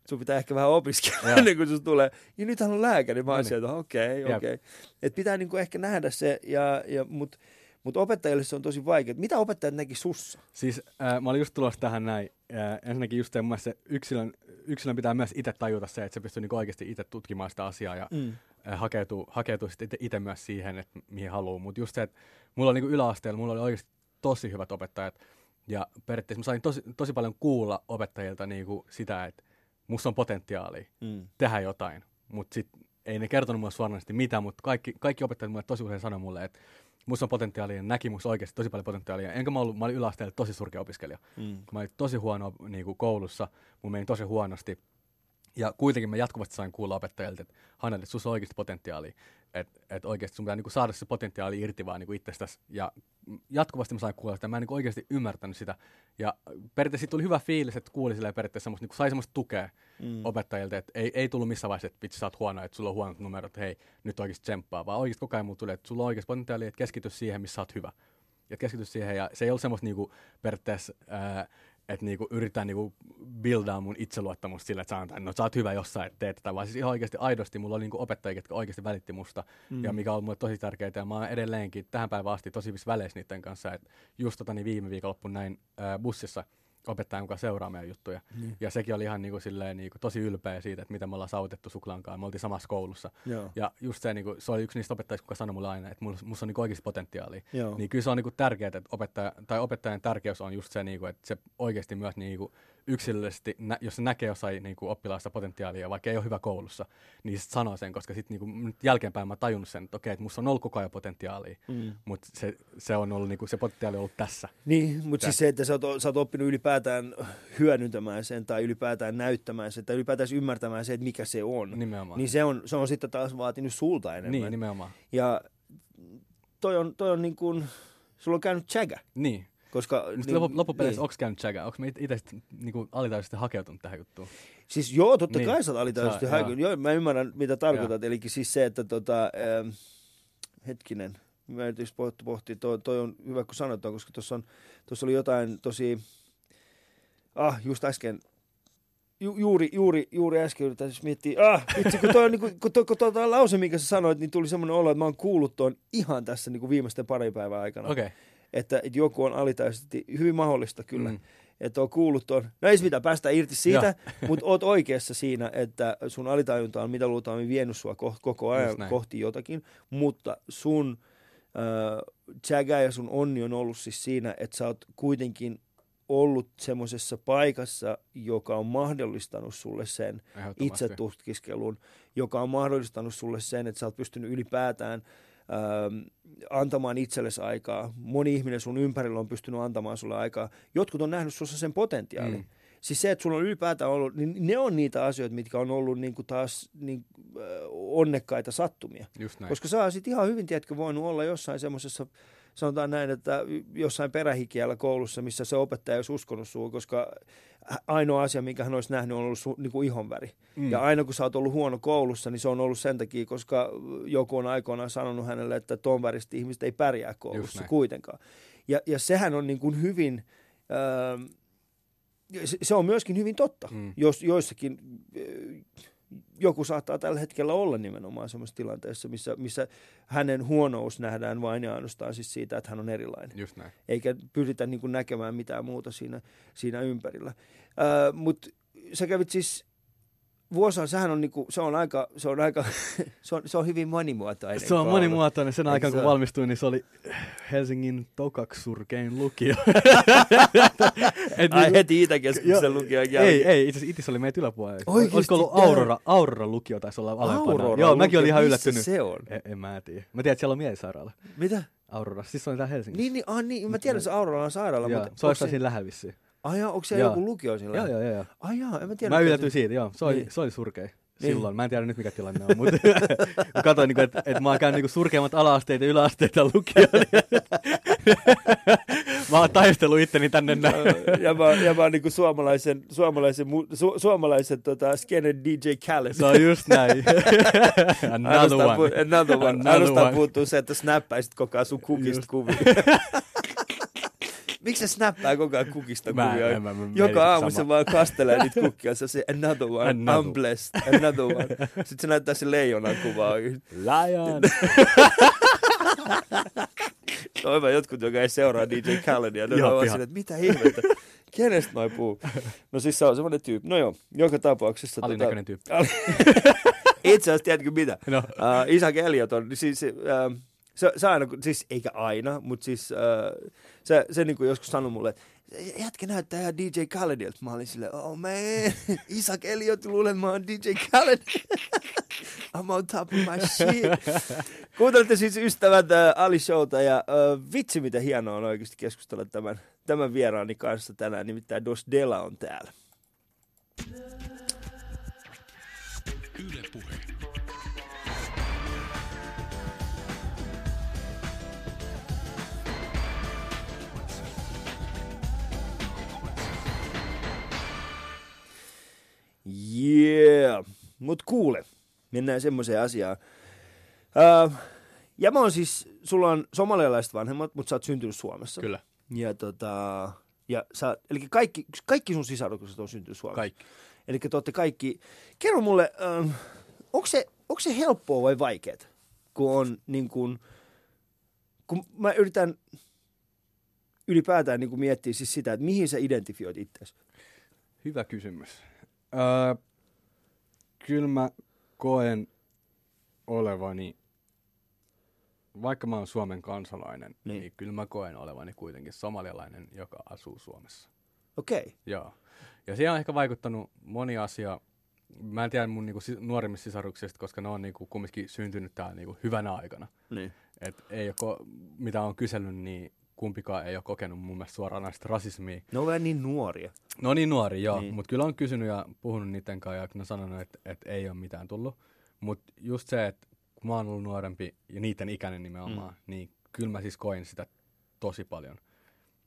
sun pitää ehkä vähän opiskella ennen kuin susta tulee. Ja nyt hän on lääkäri. Mä olisin, että okei, okay, okei. Okay. Että pitää niin kuin ehkä nähdä se, ja, ja, mutta mut opettajille se on tosi vaikea. Mitä opettajat näki sussa? Siis äh, mä olin just tulossa tähän näin. Äh, ensinnäkin just se, mun mielestä yksilön, yksilön pitää myös itse tajuta se, että se pystyy niin oikeasti itse tutkimaan sitä asiaa ja mm. äh, hakeutuu, hakeutuu itse myös siihen, että mihin haluaa. Mutta just se, että mulla oli niin yläasteella, mulla oli oikeasti tosi hyvät opettajat, ja periaatteessa mä sain tosi, tosi paljon kuulla opettajilta niinku sitä, että musta on potentiaalia mm. tehdä jotain, mutta sitten ei ne kertonut mulle suoranaisesti mitään, mutta kaikki, kaikki opettajat mulle tosi usein sanoi mulle, että musta on potentiaalia, ja näki musta oikeasti tosi paljon potentiaalia, enkä mä ollut, mä olin yläasteella tosi surkea opiskelija, mm. mä olin tosi huono niinku koulussa, mun meni tosi huonosti, ja kuitenkin mä jatkuvasti sain kuulla opettajilta, että Hanna, että sussa on oikeasti potentiaalia, että et oikeasti sun pitää niinku saada se potentiaali irti vaan niinku itsestäsi. Ja jatkuvasti mä sain kuulla sitä, mä en niinku oikeasti ymmärtänyt sitä. Ja periaatteessa tuli hyvä fiilis, että kuuli silleen periaatteessa semmoista, niinku sai semmoista tukea mm. opettajilta, että ei, ei tullut missään vaiheessa, että vitsi sä oot huono, että sulla on huonot numerot, hei nyt oikeasti tsemppaa, vaan oikeasti koko ajan mulle tuli, että sulla on oikeasti potentiaali, että keskity siihen, missä sä oot hyvä. Ja keskity siihen, ja se ei ollut semmoista niinku periaatteessa, ää, että niinku yritän niinku buildaa mun itseluottamusta sillä, että sanotaan, no sä oot hyvä jossain, että teet tätä, vaan siis ihan oikeasti aidosti mulla oli niinku opettajia, jotka oikeasti välitti musta, mm. ja mikä on mulle tosi tärkeää, ja mä oon edelleenkin tähän päivään asti tosi hyvissä väleissä niiden kanssa, että just tota, niin viime viikonloppuun näin ää, bussissa opettajan mukaan seuraa meidän juttuja, mm. ja sekin oli ihan niinku silleen niinku tosi ylpeä siitä, että mitä me ollaan saavutettu Suklaankaan, me oltiin samassa koulussa, joo. Ja just se, niinku, se oli yksi niistä opettajista, joka sanoi mulle aina, että mulla, musta on niinku oikeasti potentiaalia, joo. Niin kyllä se on niinku tärkeää, että opettaja, tai opettajan tärkeys on just se, niinku, että se oikeasti myös niinku yksilöllisesti, nä- jos se näkee jossain niinku oppilaista potentiaalia, vaikka ei ole hyvä koulussa, niin sit sanoo sen, koska sitten niinku, jälkeenpäin mä oon tajunnut sen, että okei, että musta on ollut koko ajan potentiaalia, mm. mutta se, se, niinku, se potentiaali on ollut tässä. Niin, mutta siis se, että sä oot, sä oot oppinut ylipäätään hyödyntämään sen tai ylipäätään näyttämään sen tai ylipäätään ymmärtämään sen, että mikä se on. Nimenomaan. Niin se on, se on sitten taas vaatinut sulta enemmän. Niin, nimenomaan. Ja toi on, toi on niin kuin, sulla on käynyt tsägä. Niin. Koska niin, lop, loppupeleissä niin. Onko käynyt tsägää? Onko me itse niinku alitaisesti hakeutunut tähän juttuun? Siis joo, totta niin. Kai sä oot alitaisesti hakeutunut. Joo, mä ymmärrän mitä tarkoitat. Eli siis se, että tota, ähm, hetkinen, mä en tietysti pohtia, toi, toi on hyvä kun sanotaan, koska tuossa oli jotain tosi, ah just äsken, Ju, juuri, juuri, juuri äsken yritetään miettiä, ah, vitsi, kun tuo niinku, lause, minkä sä sanoit, niin tuli semmoinen olo, että mä oon kuullut tuon ihan tässä niinku viimeisten pari päivän aikana. Okei. Okay. Että et joku on alitaisesti, hyvin mahdollista kyllä, mm. että on kuullut tuon, no ei se mitään, päästään irti siitä, mutta oot oikeassa siinä, että sun alitajunta on mitä luultavasti vienyt sua ko- koko ajan kohti jotakin, mutta sun äh, tsägä ja sun onni on ollut siis siinä, että sä oot kuitenkin ollut semmoisessa paikassa, joka on mahdollistanut sulle sen itsetutkiskelun, joka on mahdollistanut sulle sen, että sä oot pystynyt ylipäätään Ähm, antamaan itsellesi aikaa. Moni ihminen sun ympärillä on pystynyt antamaan sulle aikaa. Jotkut on nähnyt sussa sen potentiaalin. Mm. Siis se, että sulla on ylipäätään ollut, niin ne on niitä asioita, mitkä on ollut niin kuin taas niin, äh, onnekkaita sattumia. Koska sä olisit ihan hyvin, tiedätkö, voinut olla jossain semmoisessa, sanotaan näin, että jossain perähikiällä koulussa, missä se opettaja olisi uskonut sua, koska ainoa asia, minkä hän olisi nähnyt, on ollut su- niin kuin ihonväri. Mm. Ja aina kun sä oot ollut huono koulussa, niin se on ollut sen takia, koska joku on aikoinaan sanonut hänelle, että ton väristä ihmiset ei pärjää koulussa kuitenkaan. Ja, ja sehän on niin kuin hyvin, öö, se, se on myöskin hyvin totta, mm. jos joissakin... Öö, joku saattaa tällä hetkellä olla nimenomaan semmoisessa tilanteessa, missä, missä hänen huonous nähdään vain ja ainoastaan siis siitä, että hän on erilainen. Just näin. Eikä pyritä niin kuin näkemään mitään muuta siinä, siinä ympärillä. Äh, Mutta sä kävit siis Vuosa, sehän on niinku, se on aika, se on aika, se on, se on hyvin monimuotoinen. Se on koulu. monimuotoinen. Sen aikaan, kun valmistuin, niin se oli Helsingin tokaksi surkein lukio. Et Ai niin, heti Itäkeskuksen lukio. Ei, ei, itse asiassa oli meitä yläpuolella. Olisiko ollut Aurora, Aurora lukio taisi olla alempana. Aurora, joo, mäkin olin ihan yllättynyt. Missä se on? En, en mä tiedä. Mä tiedän, että siellä on mielisairaala. Mitä? Aurora, siis se on täällä Helsingissä. Niin, niin, ah, niin. Mä tiedän, että se Aurora on sairaala. Joo, mutta se on siinä lähellä vissiin. Ai jaa, onko siellä joku lukio sillä? Joo, joo, joo. Ai jaa, en mä tiedä. Mä yllätyin siitä, joo. Se oli, niin. oli surkea niin. silloin. Mä en tiedä nyt mikä tilanne on, mutta katsoin, niin että et mä oon käynyt niin surkeimmat ala-asteet ja yläasteet ja lukion. Mä oon taistellut itteni tänne näin. Ja mä, ja mä oon niin suomalaisen, suomalaisen, su, suomalaisen tota, skenen D J Khaled. Se on just näin. Another one. Pu- another one. Another Arustaan one. Puuttuu se, että snappaisit koko ajan sun kukista kuvia. Miksi se snappaa koko ajan kukista kuvia? Mä, mä, mä, Joka aamu sama. Se vaan kastelee niitä kukkia. Se on se another one, another. I'm blessed, another one. Sitten se näyttää se leijonan kuvaa. Lion! Toivon no, jotkut, jotka ei seuraa D J Khaledia. Ne on sille, että mitä ihmettä? Kenestä noi puu? No siis se on semmoinen tyyppi. No joo, joka tapauksessa... Alinäköinen tyyppi. Itse asiassa tiedätkö mitä? No. Uh, Isaac Elliot on... Siis, uh, Se, se aina, siis eikä aina, mutta siis äh, se, se niin kuin joskus sanoi mulle, että jätkä näyttää ihan D J Khaledilta. Mä olin silleen, oh man, Isaac Elliot luulee, mä oon D J Khaled. I'm on top of my shit. Kuuntelette siis ystävät äh, Ali Showta ja äh, vitsi mitä hienoa on oikeasti keskustella tämän, tämän vieraani kanssa tänään. Nimittäin Dosdela on täällä. Yle Puhe. Yeah. Mut kuule, mennään semmoiseen asiaan. Öö, ja mä oon siis, sulla on somalialaiset vanhemmat, mut sä oot syntynyt Suomessa. Kyllä. Ja tota, ja sä, eli kaikki, kaikki sun sisarukset on syntynyt Suomessa. Kaikki. Eli te ootte kaikki, kerro mulle, öö, onko se, se helppoa vai vaikeeta, kun on niin kun, kun mä yritän ylipäätään niin kun miettiä siis sitä, että mihin sä identifioit itsesi? Hyvä kysymys. Öö, kyllä mä koen olevani, vaikka mä oon Suomen kansalainen, niin, niin kyllä mä koen olevani kuitenkin somalialainen, joka asuu Suomessa. Okei. Okay. Joo. Ja siihen on ehkä vaikuttanut moni asia. Mä en tiedä mun niinku nuorimmista sisaruksista, koska ne on niinku kumminkin syntynyt täällä niinku hyvänä aikana. Niin. Et ei ole, mitä on kysellyt, niin kumpikaan ei ole kokenut mun mielestä suoraan näistä rasismia. Ne on vähän niin nuoria. Ne on niin nuoria, joo. Niin. Mutta kyllä on kysynyt ja puhunut niiden kanssa ja ne on sanonut, että et ei ole mitään tullut. Mutta just se, että kun mä oon ollut nuorempi ja niiden ikäinen nimenomaan, mm. niin kyllä mä siis koin sitä tosi paljon.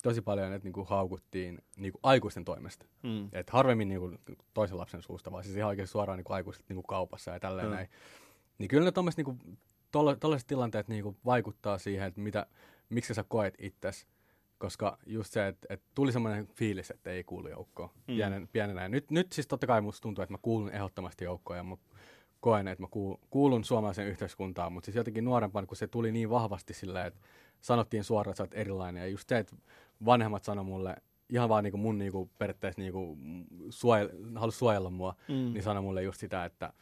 Tosi paljon, että niinku haukuttiin niinku aikuisten toimesta. Mm. Että harvemmin niinku toisen lapsen suusta, vaan siis ihan oikein suoraan niinku aikuiset niinku kaupassa ja tälleen mm. näin. Niin kyllä ne tommoset niinku, tollaiset tilanteet niinku vaikuttaa siihen, että mitä... Miksi sä koet itsesi? Koska just se, että et tuli semmoinen fiilis, että ei kuulu joukkoon mm. pienen, pienenä. Nyt, nyt siis totta kai musta tuntuu, että mä kuulun ehdottomasti joukkoon ja mä koen, että mä kuulun, kuulun suomalaiseen yhteiskuntaan. Mutta siis jotenkin nuorempaan, kun se tuli niin vahvasti silleen, että sanottiin suoraan, että sä oot erilainen. Ja just se, että vanhemmat sanoi mulle, ihan vaan niinku mun niinku periaatteessa niinku suojel- halusi suojella mua, mm. niin sanoi mulle just sitä, että...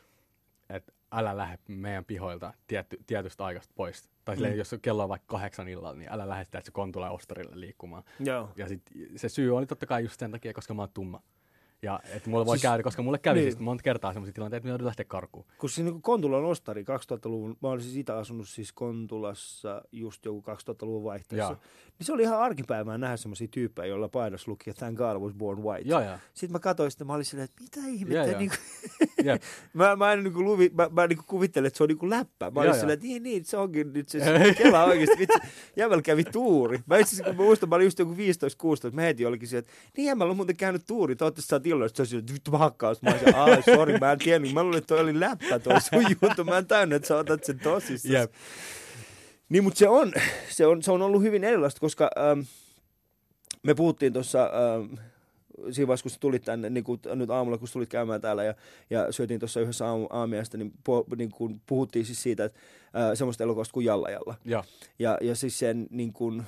että älä lähde meidän pihoilta tietty, tietystä aikasta pois. Tai silleen, mm. jos kello on vaikka kahdeksan illalla, niin älä lähde sitä, että se Kontula ostarille liikkumaan. Joo. Ja sit se syy oli totta kai just sen takia, koska mä oon tumma. Ja että mulle voi siis, käydä, koska mulle kävi niin. siis monta kertaa semmoisia tilanteita, että minä joudun lähteä karkuun. Kun siis niin Kontulan ostari kaksituhattaluvun, mä olin siis itä-asunut siis Kontulassa just joku kaksituhattaluvun vaihteessa, niin se oli ihan arkipäivää nähdä semmoisia tyyppejä, joilla paidassa luki, että thank God I was born white. Joo, joo. Sitten mä katsoin sitä, mä olin silleen, että mitä ihmettä. Niin kuin... mä, mä en niin kuin luvi, mä, mä niin kuin kuvittelen, että se on niin kuin läppä. Mä olin silleen, että niin, niin, se onkin nyt se, se kela oikeasti. Jämällä kävi tuuri. Mä itse asiassa, kun mä muistan, mä olin just joku viisitoista kuusitoista, mä heti olikin silleen, että niin Jämällä on muuten käynyt tuuri, silloin, että se on vittu mä hakkaus. Mä olisin, aah, sori, mä en tiennyt. Mä luulen, että toi oli läppä toi sun juttu. Mä en täynnä, että sä otat sen tosissaan. Yep. Niin, mutta se on, se, on, se on ollut hyvin erilaista, koska ähm, me puhuttiin tuossa, ähm, siinä vaiheessa, kun sä tulit tänne, niin kuin nyt aamulla, kun sä tulit käymään täällä ja, ja syötiin tuossa yhdessä aamu, aamiaista, niin, puh, niin kuin puhuttiin siis siitä, että äh, semmoista elokuvasta kuin Jalla Jalla. Ja, ja, ja siis sen, niin kuin,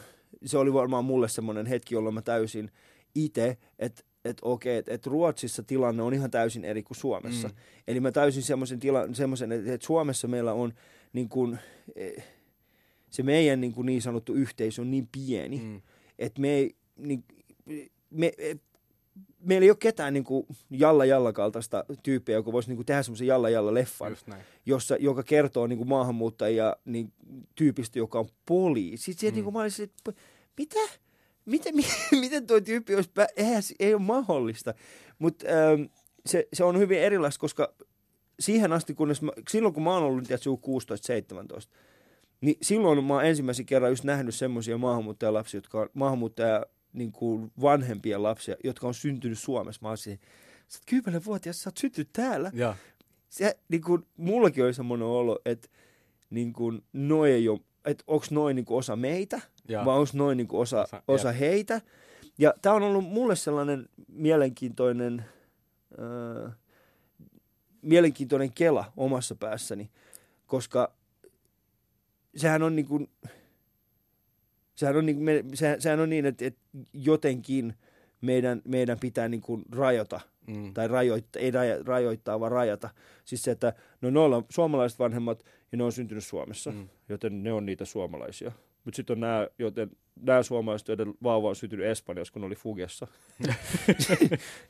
se oli varmaan mulle semmoinen hetki, jolloin mä täysin itse, että et okei, että et Ruotsissa tilanne on ihan täysin eri kuin Suomessa. Mm. Eli mä täysin semmoisen tilan, semmoisen, että et Suomessa meillä on niin kun, se meidän niin, kun niin sanottu yhteisö on niin pieni, mm. että me ei, niin, me, meillä ei ole ketään niin kuin Jalla Jalla kaltaista tyyppiä, joka voisi niin kuin tehdä semmoisen Jalla Jalla leffan, jossa, joka kertoo niin kuin maahanmuuttajia niin tyypistä, joka on poliisi. Sitten mm. niin kuin mä olisin, että mitä? Miten, miten, miten tuo tyyppi olisi, eihän, ei ole mahdollista. Mutta ähm, se, se on hyvin erilaista, koska siihen asti, kunnes mä, silloin kun mä oon ollut kuusitoista seitsemäntoista, niin silloin mä oon ensimmäisen kerran just nähnyt semmoisia maahanmuuttajalapsia, jotka on maahanmuuttaja, niin kuin vanhempia lapsia, jotka on syntynyt Suomessa. Mä oon siihen, sä oot kymmenvuotias, sä oot syntynyt täällä. Ja. Se, niin kuin, mullakin oli semmoinen olo, että niin kuin, noi ei ole, että onko noin niin kuin osa meitä, ja. vai onko noin niin kuin osa, osa, osa heitä. Ja tää on ollut mulle sellainen mielenkiintoinen, äh, mielenkiintoinen kela omassa päässäni, koska sehän on niin kuin, Sehän on, se, sehän on niin, että, että jotenkin meidän, meidän pitää niin kuin rajota, mm. tai rajoittaa, ei raja, rajoittaa, vaan rajata. Siis se, että no ne on suomalaiset vanhemmat ja ne on syntynyt Suomessa, mm. joten ne on niitä suomalaisia. Mutta sitten on nämä, joten nämä suomalaiset, joiden vauva on syntynyt Espanjassa, kun oli Fugessa.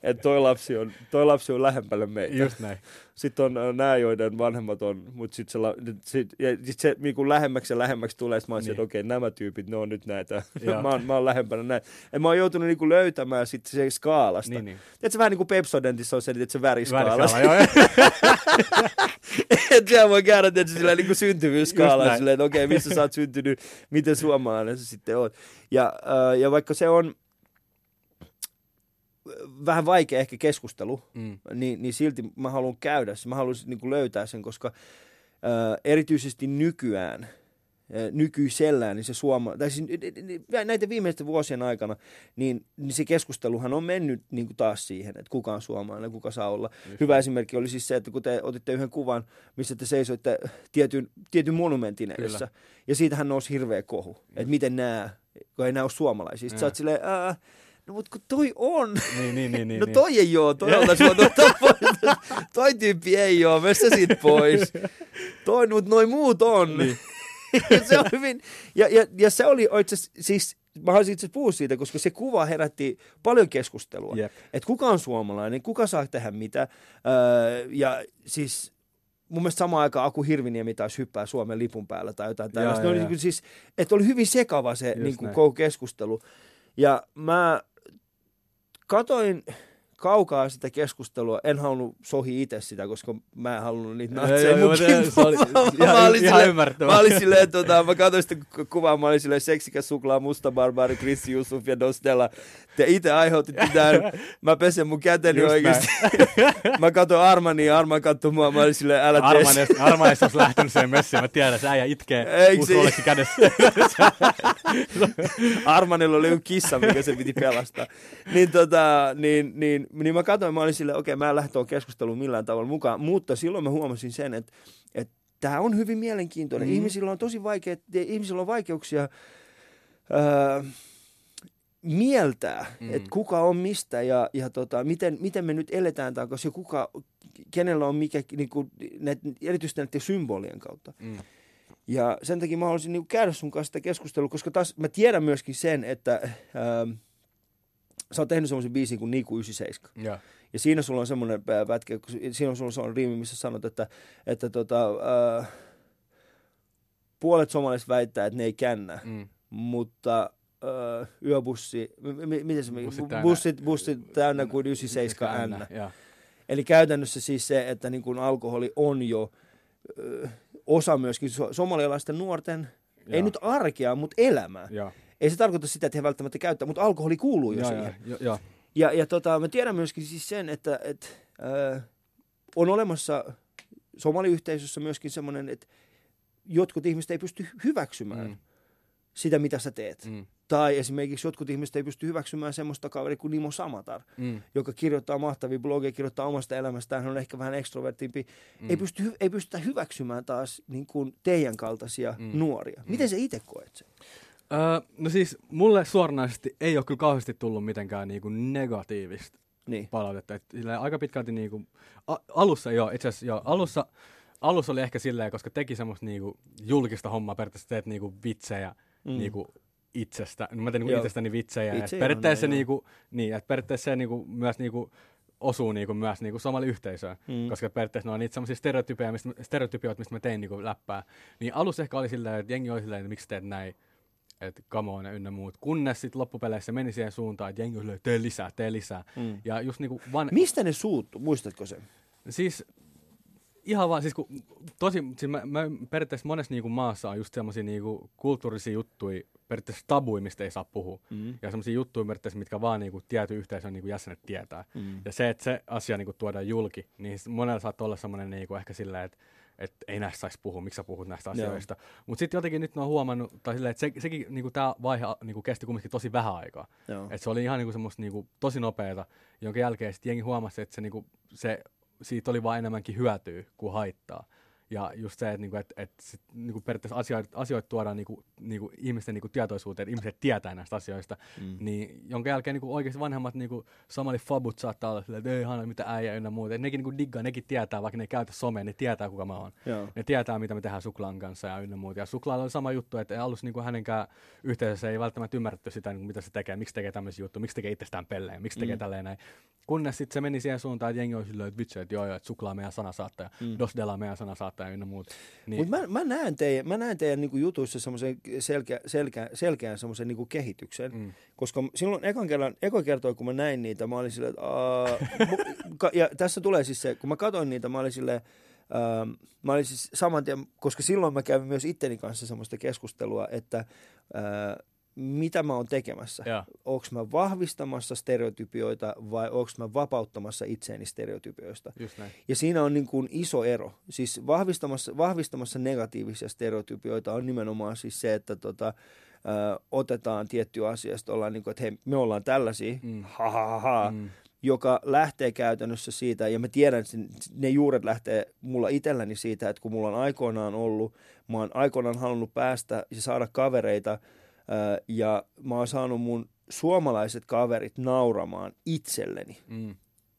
Että toi lapsi on, toi lapsi on lähempälle meitä. Just näin. Sitten on nämä, joiden vanhemmat on, mutta sitten se, sit, sit se niin kuin lähemmäksi ja lähemmäksi tulee, että mä olisin, niin. että okei, okay, nämä tyypit, ne on nyt näitä. mä, oon, mä oon lähempänä näitä. Ja mä oon joutunut niin kuin löytämään sitten se skaalasta. Niin, niin. Tiedätkö, vähän niin kuin Pepsodentissa on se, että se väriskaala. Että siellä voi käydä tietysti sillä niin kuin syntyvyysskaala, silleen, että okei, okay, missä sä oot syntynyt, miten suomalainen sä sitten oot. Ja, äh, ja vaikka se on vähän vaikea ehkä keskustelu, mm. niin, niin silti mä haluan käydä sen, mä haluan niin kuin löytää sen, koska äh, erityisesti nykyään, nykyisellään, niin se suoma, tai siis näitä viimeisten vuosien aikana, niin, niin se keskusteluhan on mennyt niin kuin taas siihen, että kuka on suomalainen, kuka saa olla. Just. Hyvä esimerkki oli siis se, että kun te otitte yhden kuvan, missä te seisoitte tietyn, tietyn monumentin edessä, kyllä. ja siitähän nousi hirveä kohu, just. Että miten nämä, kun ei nämä ole suomalaisia. Sitten sä oot silleen, äh, no mut kun toi on, niin, niin, niin, niin, no toi niin. ei oo, toi, toi, toi tyyppi ei oo, mene sä siitä pois. Toi, mut noi muut on. Niin. Se on hyvin, ja, ja, ja se oli itse asiassa, siis, mä haluaisin itse asiassa puhua siitä, koska se kuva herätti paljon keskustelua. Yep. Että kuka on suomalainen, kuka saa tehdä mitä, öö, ja siis mun mielestä samaan aikaan Aku Hirviniemi taisi hyppää Suomen lipun päällä tai jotain tällaista. Jaa, jaa. Siis, että oli hyvin sekava se niin kuin, koko keskustelu. Ja mä katoin kaukaa sitä keskustelua. En halunnut sohi itse sitä, koska mä en halunnut niitä natseja munkin. Mä olin silleen, tota, mä katsoin sitä kuvaa, mä olin silleen seksikäs suklaa, musta barbaari, Chris Yusuf ja Dosdela. Te itse aiheutitte tämän. Mä pesen mun käteni just oikeasti. Mä katsoin Armani ja Arman katsoi mua. Mä olin silleen, älä tees. Arman ei olisi lähtenyt sen messiin. Mä tiedän, se äijä itkee. Eikö se? Uusi kädessä. Armanilla oli joku kissa, mikä se piti pelastaa. Niin tota, niin, niin Niin mä katsoin, mä olin silleen, okei, okay, mä en lähtöä keskusteluun millään tavalla mukaan, mutta silloin mä huomasin sen, että, että tämä on hyvin mielenkiintoinen. Mm-hmm. Ihmisillä on tosi vaikea, ihmisillä on vaikeuksia öö, mieltää, mm-hmm. että kuka on mistä ja, ja tota, miten, miten me nyt eletään tai koska kuka, kenellä on mikä, niin kuin, näit, erityisesti näiden symbolien kautta. Mm-hmm. Ja sen takia mä haluaisin niin käydä sun kanssa sitä keskustelua, koska taas mä tiedän myöskin sen, että öö, sä oot tehnyt semmoisen biisin kuin Niku yhdeksänkymmentäseitsemän. Ja. ja siinä sulla on semmoinen pätkä, siinä sulla on semmoinen riimi, missä sanot, että, että tota, äh, puolet somalaiset väittää, että ne ei kännä, mm. mutta äh, yöbussi, m- m- miten se, bussit täynnä, bussit, bussit täynnä kuin yhdeksänkymmentäseitsemän ännä. Eli käytännössä siis se, että niin kun alkoholi on jo äh, osa myöskin somalialaisten nuorten, ja. Ei nyt arkea, mutta elämää. Ja. Ei se tarkoita sitä, että he välttämättä käyttää, mutta alkoholi kuuluu jo siihen. Ja, ja. ja, ja tota, mä tiedän myöskin siis sen, että et, äh, on olemassa somaliyhteisössä myöskin semmoinen, että jotkut ihmiset ei pysty hyväksymään mm. sitä, mitä sä teet. Mm. Tai esimerkiksi jotkut ihmiset ei pysty hyväksymään semmoista kaveria kuin Nimo Samatar, mm. joka kirjoittaa mahtavia blogeja, kirjoittaa omasta elämästään, hän on ehkä vähän ekstrovertimpi. Mm. Ei, pysty, ei pystytä hyväksymään taas niin kuin teidän kaltaisia mm. nuoria. Miten mm. sä itse koet sen? Öö, no siis mulle suoranaisesti ei ole kyllä kauheasti tullut mitenkään niinku negatiivista niin. palautetta. Et sillä aika pitkälti niinku, a, alussa joo, itse asiassa joo, alussa, alussa oli ehkä silleen, koska teki semmoista niinku julkista hommaa, periaatteessa teet niinku vitsejä mm. niinku itsestä, mä teen niinku itsestäni vitsejä, Itse, et periaatteessa no, niinku, niin, et periaatteessa se niinku, myös niinku, osuu niinku, myös niinku, samalle yhteisöön, mm. koska periaatteessa ne on niitä semmoisia stereotypioita, mistä, stereotypioita, mistä mä tein niinku, läppää. Niin alussa ehkä oli silleen, että jengi oli silleen, että miksi teet näin, että come on ynnä muut, kunnes sitten loppupeleissä meni siihen suuntaan, että jengi oli, että tee lisää, tee lisää. Mm. Ja just niinku, van... Mistä ne suuttu, muistatko sen? Siis... Ihan vaan, siis kun tosi, siis mä, mä periaatteessa monessa niinku maassa on just semmosia niinku kulttuurisia juttuja, periaatteessa tabuja, mistä ei saa puhua. Mm. Ja semmosia juttuja periaatteessa, mitkä vaan niinku tietyn yhteisön niinku jäsenet tietää. Mm. Ja se, että se asia niinku tuodaan julki, niin monella saattaa olla semmoinen niinku ehkä silleen, että et ei näistä saisi puhua, miksi sä puhut näistä asioista. Mutta sitten jotenkin nyt mä oon huomannut, tai silleen, että se, sekin niinku tää vaihe niinku kesti kumminkin tosi vähän aikaa. Että se oli ihan niinku semmoista niinku tosi nopeata, jonka jälkeen sitten jengi huomasi, että se niinku se... Siitä oli vaan enemmänkin hyötyä kuin haittaa. Ja just se, että niinku, et, et sit, niinku periaatteessa asioita asioit tuodaan niinku, niinku ihmisten niinku tietoisuuteen, että ihmiset tietää näistä asioista, mm. niin jonka jälkeen niinku oikeasti vanhemmat niinku, samalla fabut saattaa olla silleen, että ei hana, mitä äijä ynnä muuta. Et nekin niinku diggaa, nekin tietää, vaikka ne ei käytä somea, ne tietää kuka mä oon. Joo. Ne tietää, mitä me tehdään Suklaan kanssa ja ynnä muuta. Ja Suklaalla on sama juttu, että alussa niinku hänenkään yhteisössä ei välttämättä ymmärretty sitä, niinku, mitä se tekee, miksi tekee tämmöisiä juttuja, miksi tekee itsestään pelleen, miksi tekee mm. tälleen näin. Kunnes sitten se meni siihen suuntaan, että jengi oli silleen, että vitsi, että joo, joo, että Suklaa meidän sana saattaa, mm. Dosdela meidän sana saattaa. Niin. Mutta mä, mä näen teidän, mä näen teidän niinku jutuissa semmoisen selkeä, selkeä, selkeän semmoisen niinku kehityksen, mm. koska silloin ekan kerran, eka kertoi kun mä näin niitä, mä olin silleen, että aah, mu, ja tässä tulee siis se, kun mä katsoin niitä, mä olin silleen, Uh, mä olin siis saman tien, koska silloin mä kävin myös itteni kanssa semmoista keskustelua, että uh, mitä mä oon tekemässä. Yeah. Onko mä vahvistamassa stereotypioita vai onko mä vapauttamassa itseäni stereotypioista? Ja siinä on niin kuin iso ero. Siis vahvistamassa, vahvistamassa negatiivisia stereotypioita on nimenomaan siis se, että tota, ö, otetaan tiettyä asiasta, ollaan niin kuin, että hei, me ollaan tällaisia, mm. ha ha ha, ha mm. joka lähtee käytännössä siitä, ja mä tiedän, että ne juuret lähtee mulla itselläni siitä, että kun mulla on aikoinaan ollut, mä oon aikoinaan halunnut päästä ja saada kavereita, ja mä oon saanut mun suomalaiset kaverit nauramaan itselleni. Mm.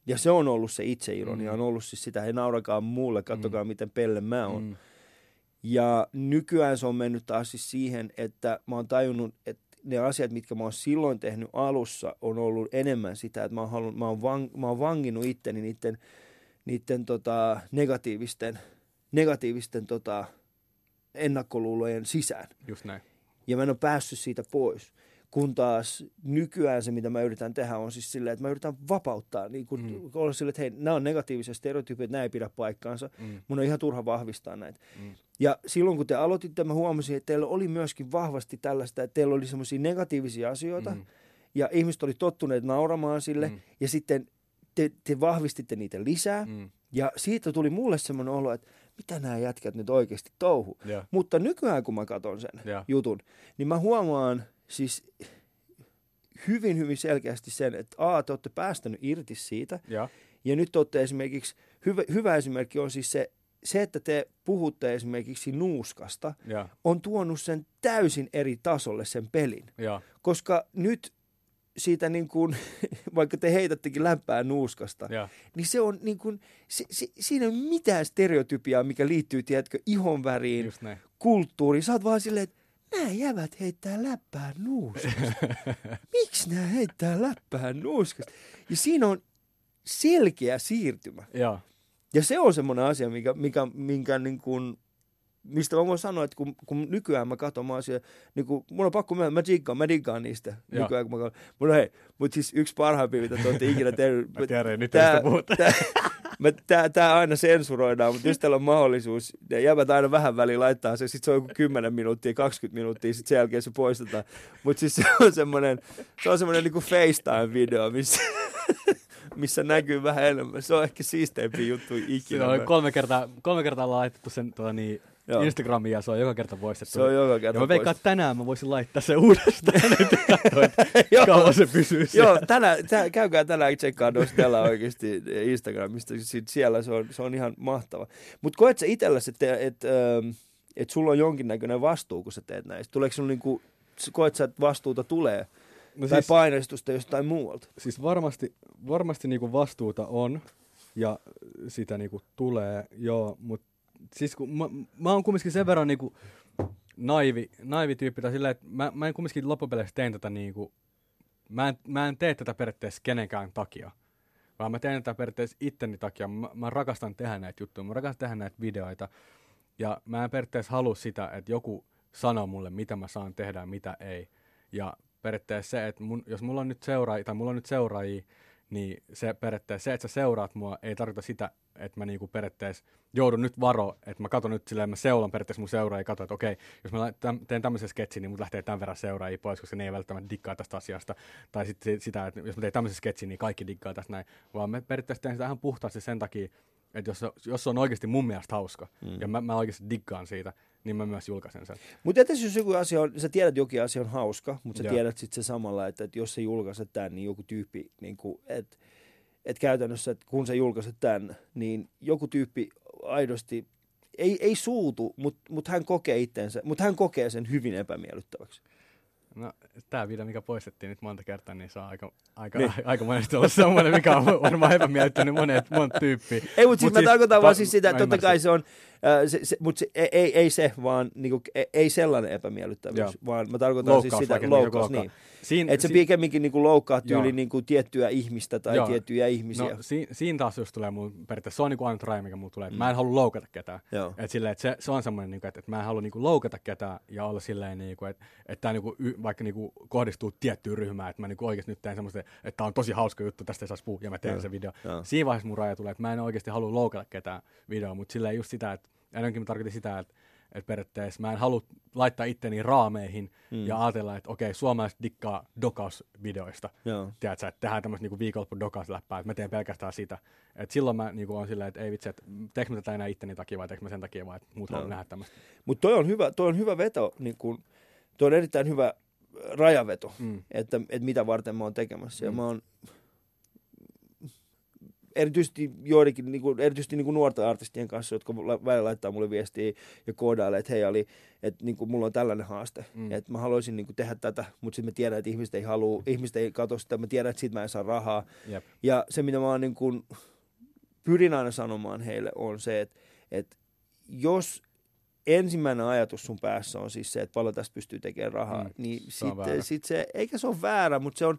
Ja se on ollut se itseironia, mm. on ollut siis sitä, hei naurakaa mulle, katsokaa mm. miten pelle mä oon. Mm. Ja nykyään se on mennyt taas siis siihen, että mä oon tajunnut, että ne asiat, mitkä mä oon silloin tehnyt alussa, on ollut enemmän sitä, että mä oon, halunnut, mä oon, van, mä oon vanginnut itteni niiden, niiden tota, negatiivisten, negatiivisten tota, ennakkoluulojen sisään. Just näin. Ja mä en ole päässyt siitä pois. Kun taas nykyään se, mitä mä yritän tehdä, on siis silleen, että mä yritän vapauttaa. Niin kun mm. olla silleen, että hei, nämä on negatiivisia stereotypioita, nämä ei pidä paikkaansa. Mm. Mun on ihan turha vahvistaa näitä. Mm. Ja silloin, kun te aloititte, mä huomasin, että teillä oli myöskin vahvasti tällaista, että teillä oli semmoisia negatiivisia asioita. Mm. Ja ihmiset oli tottuneet nauramaan sille. Mm. Ja sitten te, te vahvistitte niitä lisää. Mm. Ja siitä tuli mulle semmoinen olo, että mitä nämä jätkät nyt oikeasti touhu. Yeah. Mutta nykyään, kun mä katson sen yeah. jutun, niin mä huomaan siis hyvin, hyvin selkeästi sen, että a, te olette päästänyt irti siitä. Yeah. Ja nyt olette esimerkiksi, hyvä, hyvä esimerkki on siis se, se, että te puhutte esimerkiksi nuuskasta, yeah. on tuonut sen täysin eri tasolle sen pelin. Yeah. Koska nyt siitä niin kuin, vaikka te heitättekin lämpää nuuskasta, yeah. niin se on niin kuin, se, se, siinä ei ole mitään stereotypiaa, mikä liittyy, tiedätkö, ihonväriin, kulttuuriin. Sä oot vaan silleen, että nämä jävät heittää läppää nuuskasta. Miksi nämä heittää läppää nuuskasta? Ja siinä on selkeä siirtymä. Yeah. Ja se on semmoinen asia, mikä, mikä, minkä niin kuin, mistä mä voin sanoa, että kun, kun nykyään mä katson, mä oon siellä, niin kun, mun on pakko mennä, mä diggaan, mä diggaan niistä ja. Nykyään, kun mä katson. Mun on hei, mut siis yksi parhaimpi, mitä te olette ikinä tehnyt. Mä tiedän, nyt tästä puhutaan. Tää, tää aina sensuroidaan, mutta jos täällä on mahdollisuus, ne jäbät aina vähän väliin laittaa se, sit se on joku kymmenen minuuttia, kaksikymmentä minuuttia, sit sen jälkeen se poistetaan. Mut siis se on semmonen, se on semmonen niinku FaceTime-video, missä... missä näkyy vähän enemmän. Se on ehkä siisteempi juttu ikinä. Se on kolme kertaa, kolme kertaa laitettu sen tuota, niin Instagramiin ja se on joka kerta poistettu. Se on joka kerta ja mä veikkaan, että tänään mä voisin laittaa sen uudestaan, että katsoin, kauan se pysyy siellä. Joo, tänään, tämän, käykää tänään tsekkaan Dosdela oikeasti Instagramista. Siellä se on, se on ihan mahtava. Mutta koet sä itselläsi, että et, et, et sulla on jonkinnäköinen vastuu, kun sä teet näistä? Tuleeko sinulla, niin koet sä, että vastuuta tulee? No tai siis, painostusta jostain muualta. Siis varmasti, varmasti niinku vastuuta on ja sitä niinku tulee, joo, mutta siis kun mä, mä oon kumminkin sen verran niinku naivi, naivi tyyppi, tai sillä, että mä, mä en kumminkin loppupeleissä teen tätä niinku, mä en, mä en tee tätä periaatteessa kenenkään takia, vaan mä teen tätä periaatteessa itteni takia. Mä, mä rakastan tehdä näitä juttuja, mä rakastan tehdä näitä videoita, ja mä en periaatteessa halua sitä, että joku sanoo mulle, mitä mä saan tehdä ja mitä ei, ja periaatteessa se, että mun, jos mulla on nyt seuraajia, tai mulla on nyt seuraajia, niin se periaatteessa se, että sä seuraat mua, ei tarkoita sitä, että mä niinku periaatteessa joudun nyt varoa, että mä katon nyt silleen, mä seulan periaatteessa mun seuraajia ja katon, että okei, jos mä teen tämmöisen sketsin, niin mut lähtee tämän verran seuraajia pois, koska ne ei välttämättä diggaa tästä asiasta. Tai sitten sitä, että jos mä teen tämmöisen sketsin, niin kaikki diggaa tästä näin. Vaan mä periaatteessa teen sitä ihan puhtaasti sen takia, että jos, jos se on oikeasti mun mielestä hauska, mm. ja mä, mä oikeasti diggaan siitä, niin mä myös julkaisen sen. Mutta entäs jos joku asia on, sä tiedät, että jokin asia on hauska, mutta sä tiedät sitten se samalla, että, että jos sä julkaiset tämän, niin joku tyyppi, niin kuin, että, että käytännössä, että kun sä julkaiset tämän, niin joku tyyppi aidosti, ei, ei suutu, mutta mut hän kokee itsensä, mutta hän kokee sen hyvin epämiellyttäväksi. No, tämä video, mikä poistettiin nyt monta kertaa, niin saa aika, aika, niin. aika monesti olla semmoinen, mikä on varmaan epämiellyttänyt monet, monta tyyppiä. Ei, mutta siis mä siis, tarkoitan ta- vaan siis sitä, että totta kai se on, äh, se, se, mutta se, ei, ei se vaan, niinku, ei sellainen epämiellyttävyys, joo. vaan mä tarkoitan loukkaus, siis sitä, loukkaus, niin. Siin, että se si- pikemminkin niinku loukkaa tyyli niinku tiettyä ihmistä tai joo. tiettyjä ihmisiä. No, si- siinä taas just tulee mun periaatteessa, se on niinku ainut raja, mikä mun tulee, että mm. mä en halua loukata ketään. Että silleen, että se, se on semmoinen, että mä en halua niinku loukata ketään ja olla silleen, että tämä niinku vaikka niinku kohdistuu tiettyyn ryhmään, että mä niinku oikeasti nyt teen semmoista, että tää on tosi hauska juttu, tästä ei saisi puhua, ja mä teen ja, sen video. Ja. Siinä vaiheessa mun raja tulee, että mä en oikeasti halua loukata ketään videoa, mutta silleen just sitä, että enemmänkin mä tarkoitin sitä, että, että periaatteessa mä en halua laittaa itteni raameihin mm. ja ajatella, että okei, suomalaiset dikkaa dokausvideoista. Tiedätkö, että tehdään tämmöistä niinku viikonloppu dokausläppää, että mä teen pelkästään sitä. Et silloin mä niinku oon silleen, että ei vitsi, että teekö mä tätä enää itteni takia vai teekö mä sen takia vai, että muut haluaa nähdä tämmöistä. Mutta toi on hyvä, toi on hyvä veto, niin kun, toi on erittäin hyvä rajaveto, mm. että, että mitä varten mä oon tekemässä. Mm. Ja mä oon erityisesti joidenkin, niin kuin, erityisesti niin kuin nuorten artistien kanssa, jotka välillä laittaa mulle viestiä ja koodailee, että hei Ali, että niin kuin, mulla on tällainen haaste, mm. että mä haluaisin niin kuin, tehdä tätä, mutta sitten mä tiedän, että ihmiset ei halua, ihmiset ei katso sitä, mä tiedän, että siitä mä en saa rahaa. Yep. Ja se, mitä mä oon, niin kuin, pyrin aina sanomaan heille, on se, että, että jos ensimmäinen ajatus sun päässä on siis se, että paljon tästä pystyy tekemään rahaa, mm, niin sitten sit se, eikä se ole väärä, mutta se on,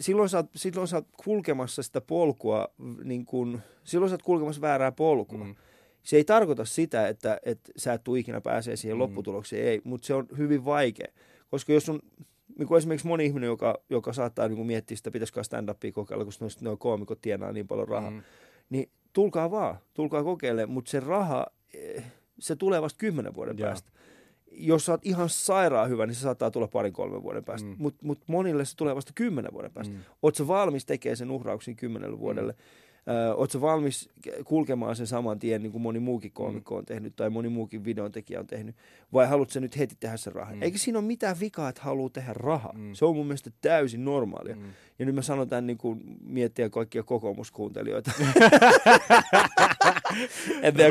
silloin sä, silloin sä oot kulkemassa sitä polkua, niin kun, silloin sä oot kulkemassa väärää polkua. Mm. Se ei tarkoita sitä, että, että sä et tule ikinä pääsee siihen mm. lopputulokseen, ei, mutta se on hyvin vaikea, koska jos sun, niin kuin esimerkiksi moni ihminen, joka, joka saattaa niin kuin miettiä sitä, pitäisikö stand-upia kokeilla, koska ne on koomikot tienaa niin paljon rahaa, mm. niin tulkaa vaan, tulkaa kokeilemaan, mutta se raha... Se tulee vasta kymmenen vuoden yeah. päästä. Jos sä oot ihan sairaan hyvä, niin se saattaa tulla parin kolmen vuoden päästä. Mm. Mutta mut monille se tulee vasta kymmenen vuoden päästä. Mm. Oot sä valmis tekemään sen uhrauksen kymmenelle vuodelle? Mm. Ö, oot sä valmis kulkemaan sen saman tien, niin kuin moni muukin koomikko mm. on tehnyt, tai moni muukin videontekijä on tehnyt? Vai haluat sä nyt heti tehdä sen rahan? Mm. Eikä siinä ole mitään vikaa, että haluaa tehdä rahaa. Mm. Se on mun mielestä täysin normaalia. Mm. Ja nyt mä sanon tämän niin kuin miettiä kaikkia kokoomuskuuntelijoita. Että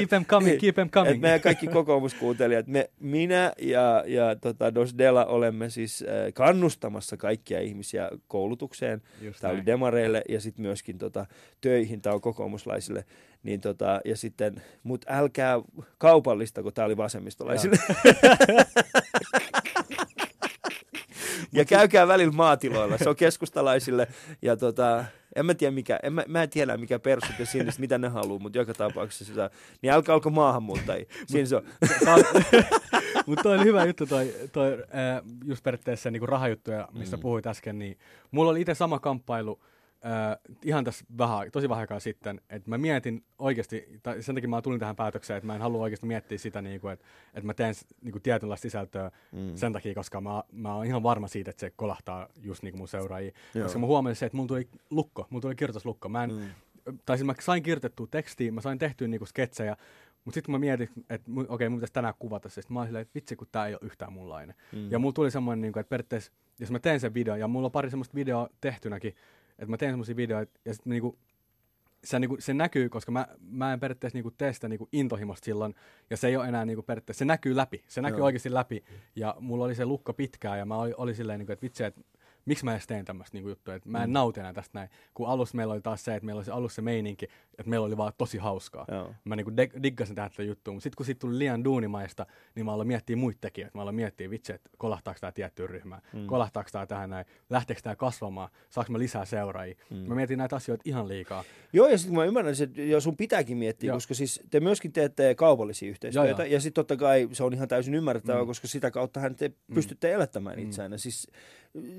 keep them coming, keep them coming. Että meidän kaikki kokoomuskuuntelijat, me, minä ja, ja tota Dosdela olemme siis äh, kannustamassa kaikkia ihmisiä koulutukseen. Just tämä näin. Oli demareille ja sitten myöskin tota, töihin, tämä on kokoomuslaisille. Niin tota, ja sitten, mut älkää kaupallista, kun tämä oli vasemmistolaisille. Ja käykää välillä maatiloilla, se on keskustalaisille ja tota... En mä tiedä mikä, en mä, mä en tiedä mikä persut ja sinne, mitä ne haluu, mutta joka tapauksessa se saa. Niin älkää olko maahanmuuttajia, siinä se on. Mutta toi oli hyvä juttu toi, toi äh, just periaatteessa niinku rahajuttuja, mistä mm. puhuit äsken, niin mulla oli itse sama kamppailu äh, ihan tässä vähän, tosi vähän aikaa sitten, että mä mietin oikeasti, tai sen takia mä tulin tähän päätökseen, että mä en halua oikeasti miettiä sitä, niinku, että et mä teen niinku, tietynlaista sisältöä mm. sen takia, koska mä, mä oon ihan varma siitä, että se kolahtaa just niinku mun seuraajia. Joo. Koska mä huomasin se, että mun tuli lukko, mun tuli kirjoituslukko. Mä, en, mm. tai siis mä sain kirjoitettua tekstiä, mä sain tehtyä niinku sketsejä, mutta sitten kun mä mietin, että okei, okay, mun pitäisi tänään kuvata se, sit mä oon silleen, että vitsi, kun tää ei ole yhtään munlainen. Mm. Ja mulla tuli semmoinen, niinku, että periaatteessa, jos mä teen sen videon, ja mulla on pari semmoista videoa tehtynäkin, että mä teen semmosia videoita, ja sitten niinku, se, niinku, se näkyy, koska mä, mä en periaatteessa niinku tee sitä niinku intohimosta silloin, ja se ei ole enää niinku periaatteessa, se näkyy läpi, se näkyy Joo. oikeasti läpi, ja mulla oli se lukko pitkään, ja mä olin oli silleen, niinku, että vitsi, että miksi mä edes teen tämmöistä niinku juttua, että mä en mm. nauti enää tästä näin. Kun alussa meillä oli taas se, että meillä oli alussa se meininki, että meillä oli vaan tosi hauskaa. Joo. Mä niinku de- diggasin tähän tätä juttua, mutta sitten kun siitä tuli liian duunimaista, niin mä aloin miettiä muita tekijöitä. Mä aloin miettiä vitsi, että kolahtaako tää tiettyyn ryhmään, mm. kolahtaako tää tähän näin, lähteekö tää kasvamaan, saanko mä lisää seuraajia. Mm. Mä mietin näitä asioita ihan liikaa. Joo, ja sitten mä ymmärrän, että jo sun pitääkin miettiä, joo. koska siis te myöskin teette kaupallisia yhteistyötä, ja sitten totta kai se on ihan täysin ymmärrettävää, mm. koska sitä kauttahan te mm. pystytte elättämään mm. itseänne. Siis,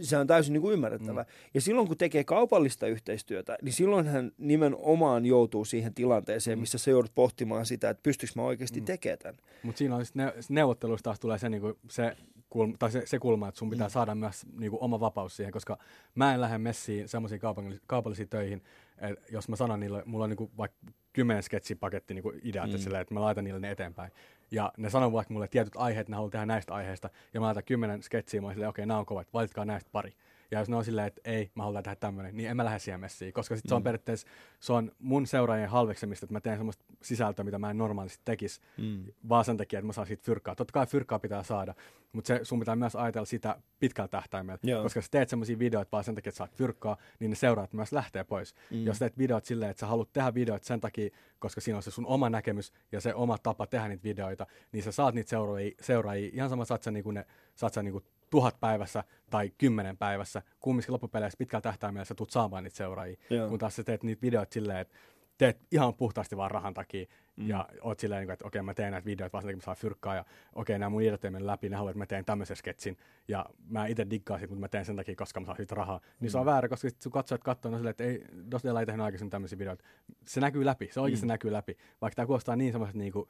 se on täysin niin kuin ymmärrettävä. Mm. Ja silloin, kun tekee kaupallista yhteistyötä, niin silloin hän nimenomaan joutuu siihen tilanteeseen, missä sä joudut pohtimaan sitä, että pystyykö mä oikeasti mm. tekemään tämän. Mutta siinä on ne, neuvotteluissa taas tulee se, niin kuin se, kulma, tai se, se kulma, että sun pitää mm. saada myös niin kuin oma vapaus siihen, koska mä en lähde messiin semmoisiin kaupallis- kaupallisiin töihin, että jos mä sanon niille, mulla on niin kuin vaikka kymmenen sketsipaketti niin kuin ideat, mm. että, että mä laitan niille ne eteenpäin. Ja ne sanoo vaikka mulle tietyt aiheet, ne haluaa tehdä näistä aiheista. Ja mä laitan kymmenen sketsiä, mä oon silleen, okei, okay, nämä on kovat, valitkaa näistä pari. Ja jos ne on silleen, että ei, mä halutaan tehdä tämmöinen, niin en mä lähde siihen messiin. Koska sit mm. se on periaatteessa, se on mun seuraajien halveksemista, että mä teen semmoista sisältöä, mitä mä en normaalisti tekisi. Mm. Vaan sen takia, että mä saan siitä fyrkkaa. Totta kai fyrkkaa pitää saada, mutta se, sun pitää myös ajatella sitä pitkällä tähtäimellä. Joo. Koska sä teet semmoisia videoita vaan sen takia, että saat fyrkkaa, niin ne seuraat myös lähtee pois. Mm. Jos teet videot silleen, että sä haluat tehdä videoita sen takia, koska siinä on se sun oma näkemys ja se oma tapa tehdä niitä videoita, niin sä saat niitä seuraajia, seuraajia. Ihan sama saat sä niinku ne, saat sä niinku tuhat päivässä tai kymmenen päivässä, kumminkin loppupeleissä pitkällä tähtäimellä sä tulet saamaan niitä seuraajia. Joo. Kun taas sä teet niitä videoita silleen, että teet ihan puhtaasti vaan rahan takia mm. ja oot silleen, että okei okay, mä teen näitä videoita vaan sen takia, mä saan fyrkkaa ja okei okay, nämä mun ideat ei mene läpi, ne haluaa, että mä teen tämmöisen sketsin ja mä itse diggaan siitä, mutta mä teen sen takia, koska mä saan siitä rahaa. Niin mm. se on väärä, koska sit sun katsojat katsoo, no silleen, että ei, Dosdela ei tehnyt aikaisemmin tämmöisiä videoita. Se näkyy läpi, se oikeasti mm. näkyy läpi, vaikka tää kuulostaa niin semmoiset niinku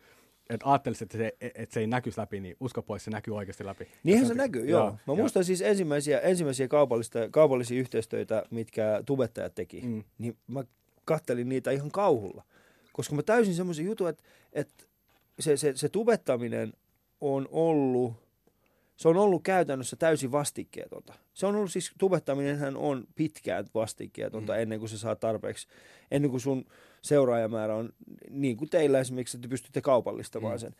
että ajattelisit, että se, et se ei näkyisi läpi, niin usko pois, se näkyy oikeasti läpi. Niinhän se näkyy, joo. joo. Mä muistan joo. siis ensimmäisiä, ensimmäisiä kaupallista, kaupallisia yhteistöitä, mitkä tubettajat teki, mm. niin mä kattelin niitä ihan kauhulla. Koska mä täysin semmoisen jutun, että, että se, se, se tubettaminen on ollut, se on ollut käytännössä täysin vastikkeetonta. Se on ollut siis, tubettaminenhän on pitkään vastikkeetonta mm. ennen kuin se saa tarpeeksi, ennen kuin sun seuraajamäärä on niin kuin teillä esimerkiksi, että te pystytte kaupallistamaan mm. sen.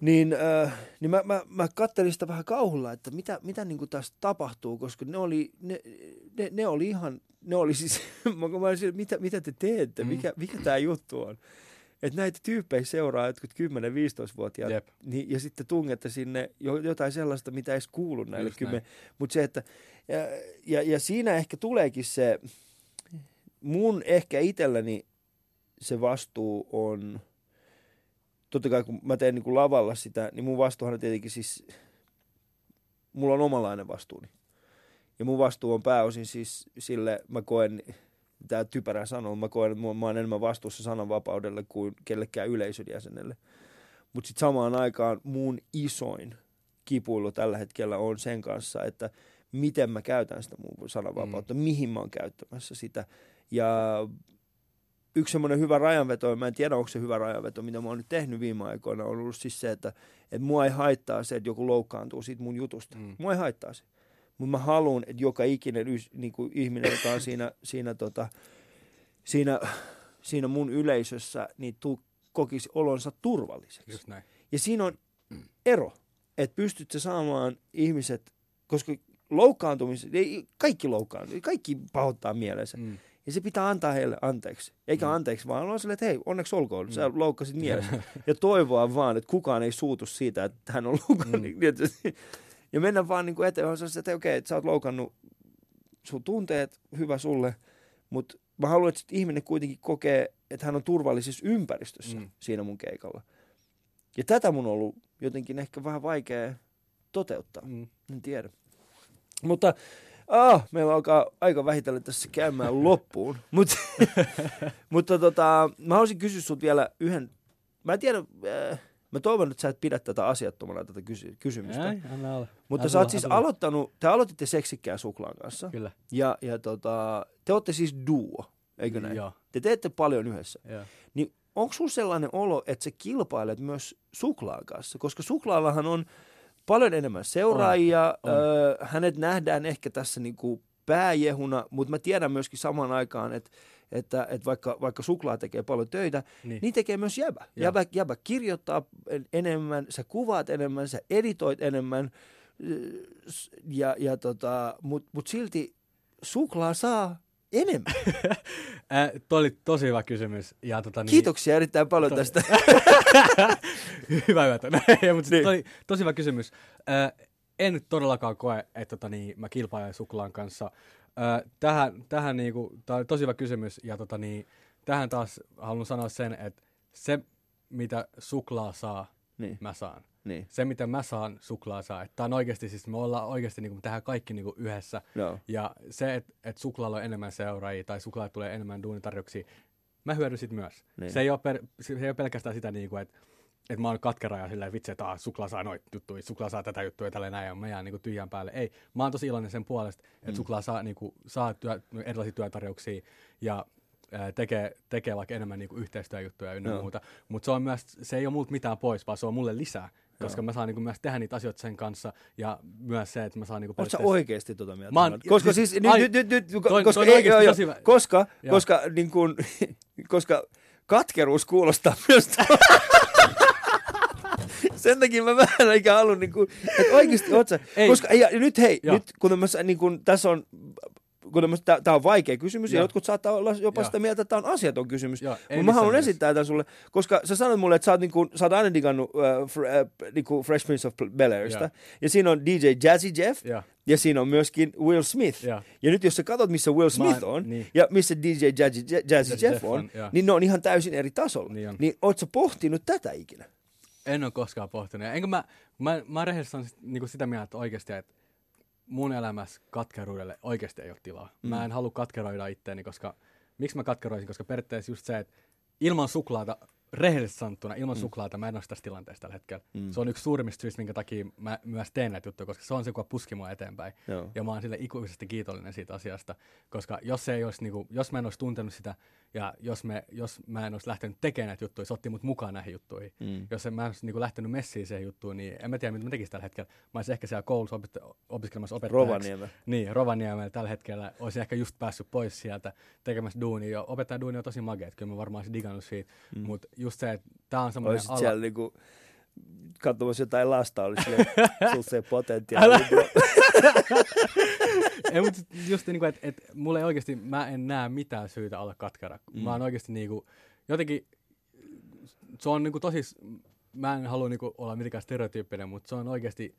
Niin, äh, niin mä, mä, mä katselin sitä vähän kauhulla, että mitä, mitä niin kuin tässä tapahtuu, koska ne oli, ne, ne, ne oli ihan, ne oli siis, mä olisin, mitä, mitä te teette, mm. mikä, mikä tää juttu on. Että näitä tyyppejä seuraa jotkut kymmenen viisitoista-vuotiaat niin, ja sitten tungette sinne jotain sellaista, mitä ei edes kuulu näille kymmenen. Mutta se, että ja, ja, ja siinä ehkä tuleekin se, mun ehkä itselläni se vastuu on, totta kai kun mä teen niin kuin lavalla sitä, niin mun vastuuhan on tietenkin siis, mulla on omanlainen vastuuni. Ja mun vastuu on pääosin siis sille, mä koen... Tämä typerä sanoo, mä koen, että mä oon enemmän vastuussa sananvapaudelle kuin kellekään yleisön jäsenelle. Mutta sitten samaan aikaan mun isoin kipuilu tällä hetkellä on sen kanssa, että miten mä käytän sitä mun sananvapautta, mm. mihin mä oon käyttämässä sitä. Ja yksi semmoinen hyvä rajanveto, mä en tiedä onko se hyvä rajanveto, mitä mä oon nyt tehnyt viime aikoina, on ollut siis se, että, että mua ei haittaa se, että joku loukkaantuu siitä mun jutusta. Mm. Mua ei haittaa se. Mutta mä haluan, että joka ikinen niin kuin ihminen, joka on siinä, siinä, tota, siinä, siinä mun yleisössä, niin tuu, kokisi olonsa turvalliseksi. Ja siinä on ero, että pystyt sä saamaan ihmiset, koska loukkaantumiset, kaikki loukkaantuu, kaikki pahoittaa mielensä. Mm. Ja se pitää antaa heille anteeksi. Eikä mm. anteeksi, vaan on silleen, että hei, onneksi olkoon, mm. sä loukkasit mielessä. Ja toivoa vaan, että kukaan ei suutu siitä, että hän on loukannut. Mm. Ja mennään vaan niin eteen, on sellaista, että okei, että sä oot loukannut sun tunteet, hyvä sulle, mutta mä haluan, että ihminen kuitenkin kokee, että hän on turvallisessa ympäristössä mm. siinä mun keikalla. Ja tätä mun on ollut jotenkin ehkä vähän vaikea toteuttaa, mm. en tiedä. Mutta ah, meillä alkaa aika vähitellen tässä käymään loppuun, Mut, mutta tota, mä haluaisin kysyä sut vielä yhden, mä en tiedä... Äh, Mä toivon, että sä et pidä tätä asiattomana, tätä kysy- kysymystä. Ei, anna olla. Mutta anna sä oot siis anna. aloittanut, te aloititte Seksikkään Suklaan kanssa. Kyllä. Ja, ja tota, te ootte siis duo, eikö näin? Joo. Te teette paljon yhdessä. Joo. Niin onko sulla sellainen olo, että sä kilpailet myös Suklaan kanssa? Koska Suklaallahan on paljon enemmän seuraajia. On. On. Ö, hänet nähdään ehkä tässä niinku pääjehuna, mutta mä tiedän myöskin samaan aikaan, että Että, että vaikka, vaikka Suklaa tekee paljon töitä, niin, niin tekee myös jäbä. jäbä. Jäbä kirjoittaa enemmän, sä kuvaat enemmän, sä editoit enemmän. ja, ja tota, mutta mut silti suklaa saa enemmän. äh, Tuo oli tosi hyvä kysymys. Ja, tota, niin, kiitoksia erittäin paljon to- tästä. hyvä, hyvä. Mutta niin. Oli tosi hyvä kysymys. Äh, en nyt todellakaan koe, että tota, niin, mä kilpailen suklaan kanssa. Äh, tähän, tähän niinku, tää oli tosi hyvä kysymys. Ja tota, niin, tähän taas haluan sanoa sen, että se mitä suklaa saa, niin. mä saan. Niin. Se, mitä mä saan, suklaa saa. Tämä on oikeasti, siis me ollaan oikeasti, niin kuin, me tehdään kaikki niin kuin yhdessä. No. Ja se, että et suklaalla on enemmän seuraajia tai suklaalla tulee enemmän duunitarjouksia, mä hyödyn sit myös. Niin. Se, ei ole per, se ei ole pelkästään sitä, niin kuin, että et mä oon katkera ja silleen, vitsi, että ah, suklaa saa noita juttuja, suklaa saa tätä juttua ja tällä näin, ja mä jään niin kuin tyhjään päälle. Ei, mä oon tosi iloinen sen puolesta, että mm. suklaa saa, niin kuin, saa työ, erilaisia työtarjouksia ja Tekee, tekee vaikka enemmän niinku yhteistyöjuttuja ynnä no. muuta, mutta se, se ei ole multa mitään pois, vaan se on mulle lisää, koska no. mä saan niinku myös tehdä niitä asioita sen kanssa ja myös se, että mä saan niinku periaatteessa... Oletko sä oikeasti tuota mieltä? Oon... Koska siis... Koska... Koska... Koska katkeruus kuulostaa myös... Sen takia mä vähän eikä halun niinku... Että oikeasti oot sä... Koska nyt hei, nyt kun mä niinku tässä on... Tämä on vaikea kysymys ja, ja jotkut saattaa olla jopa ja. sitä mieltä, että tämä on asiaton kysymys. Mutta mä haluan esittää tämän sulle, koska sä sanot mulle, että sä oot, niin kuin, sä oot aina digannut uh, fr, uh, niin kuin Fresh Prince of Bel-Airista. Ja. ja siinä on D J Jazzy Jeff ja, ja siinä on myöskin Will Smith. Ja, ja nyt jos sä katsot, missä Will Smith mä, on niin. ja missä D J Jazzy, Jazzy Jeff, Jeff on, ja. niin ne on ihan täysin eri tasolla. Niin, niin oot sä pohtinut tätä ikinä? En ole koskaan pohtinut. Enkä mä, mä, mä rehellisesti olen niin sitä mieltä, että oikeasti, että mun elämässä katkeruudelle oikeasti ei ole tilaa. Mm. Mä en halua katkeroida itteeni, koska... Miksi mä katkeroisin? Koska periaatteessa just se, että ilman suklaata, rehellisesti sanottuna, ilman mm. suklaata mä en ole tässä tilanteessa tällä hetkellä. Mm. Se on yksi suurimmista syistä, minkä takia mä myös teen näitä juttuja, koska se on se, joka puski mua eteenpäin. Joo. Ja mä oon sille ikuisesti kiitollinen siitä asiasta, koska jos, se ei olisi, niin kuin, jos mä en olisi tuntenut sitä, ja jos, me, jos mä en olisi lähtenyt tekemään näitä juttuja, se otti mut mukaan näihin juttuihin. Mm. Jos en mä olisi niin kuin, lähtenyt messiin siihen juttuun, niin en mä tiedä, mitä mä tekisin tällä hetkellä. Mä olisin ehkä siellä koulussa opet- opiskelemassa opettajaksi. Rovaniemellä. Niin, Rovaniemellä tällä hetkellä. Olisin ehkä just päässyt pois sieltä tekemässä duunia. Opettajan duuni on tosi magea, kyllä mä varmaan olisin digannut siitä. Mm. Mutta just se, että tää on semmoinen ala. Olisit siellä niinku katsomassa jotain lasta, olisi silleen, sulla se potentiaali. Ei, mutta just niin kuin, että et, mulla ei oikeasti, mä en näe mitään syytä olla katkera. Mm. Mä oon oikeasti niin kuin, jotenkin, se on niin kuin tosi, mä en halua niin kuin olla mitenkään stereotyyppinen, mutta se on oikeasti,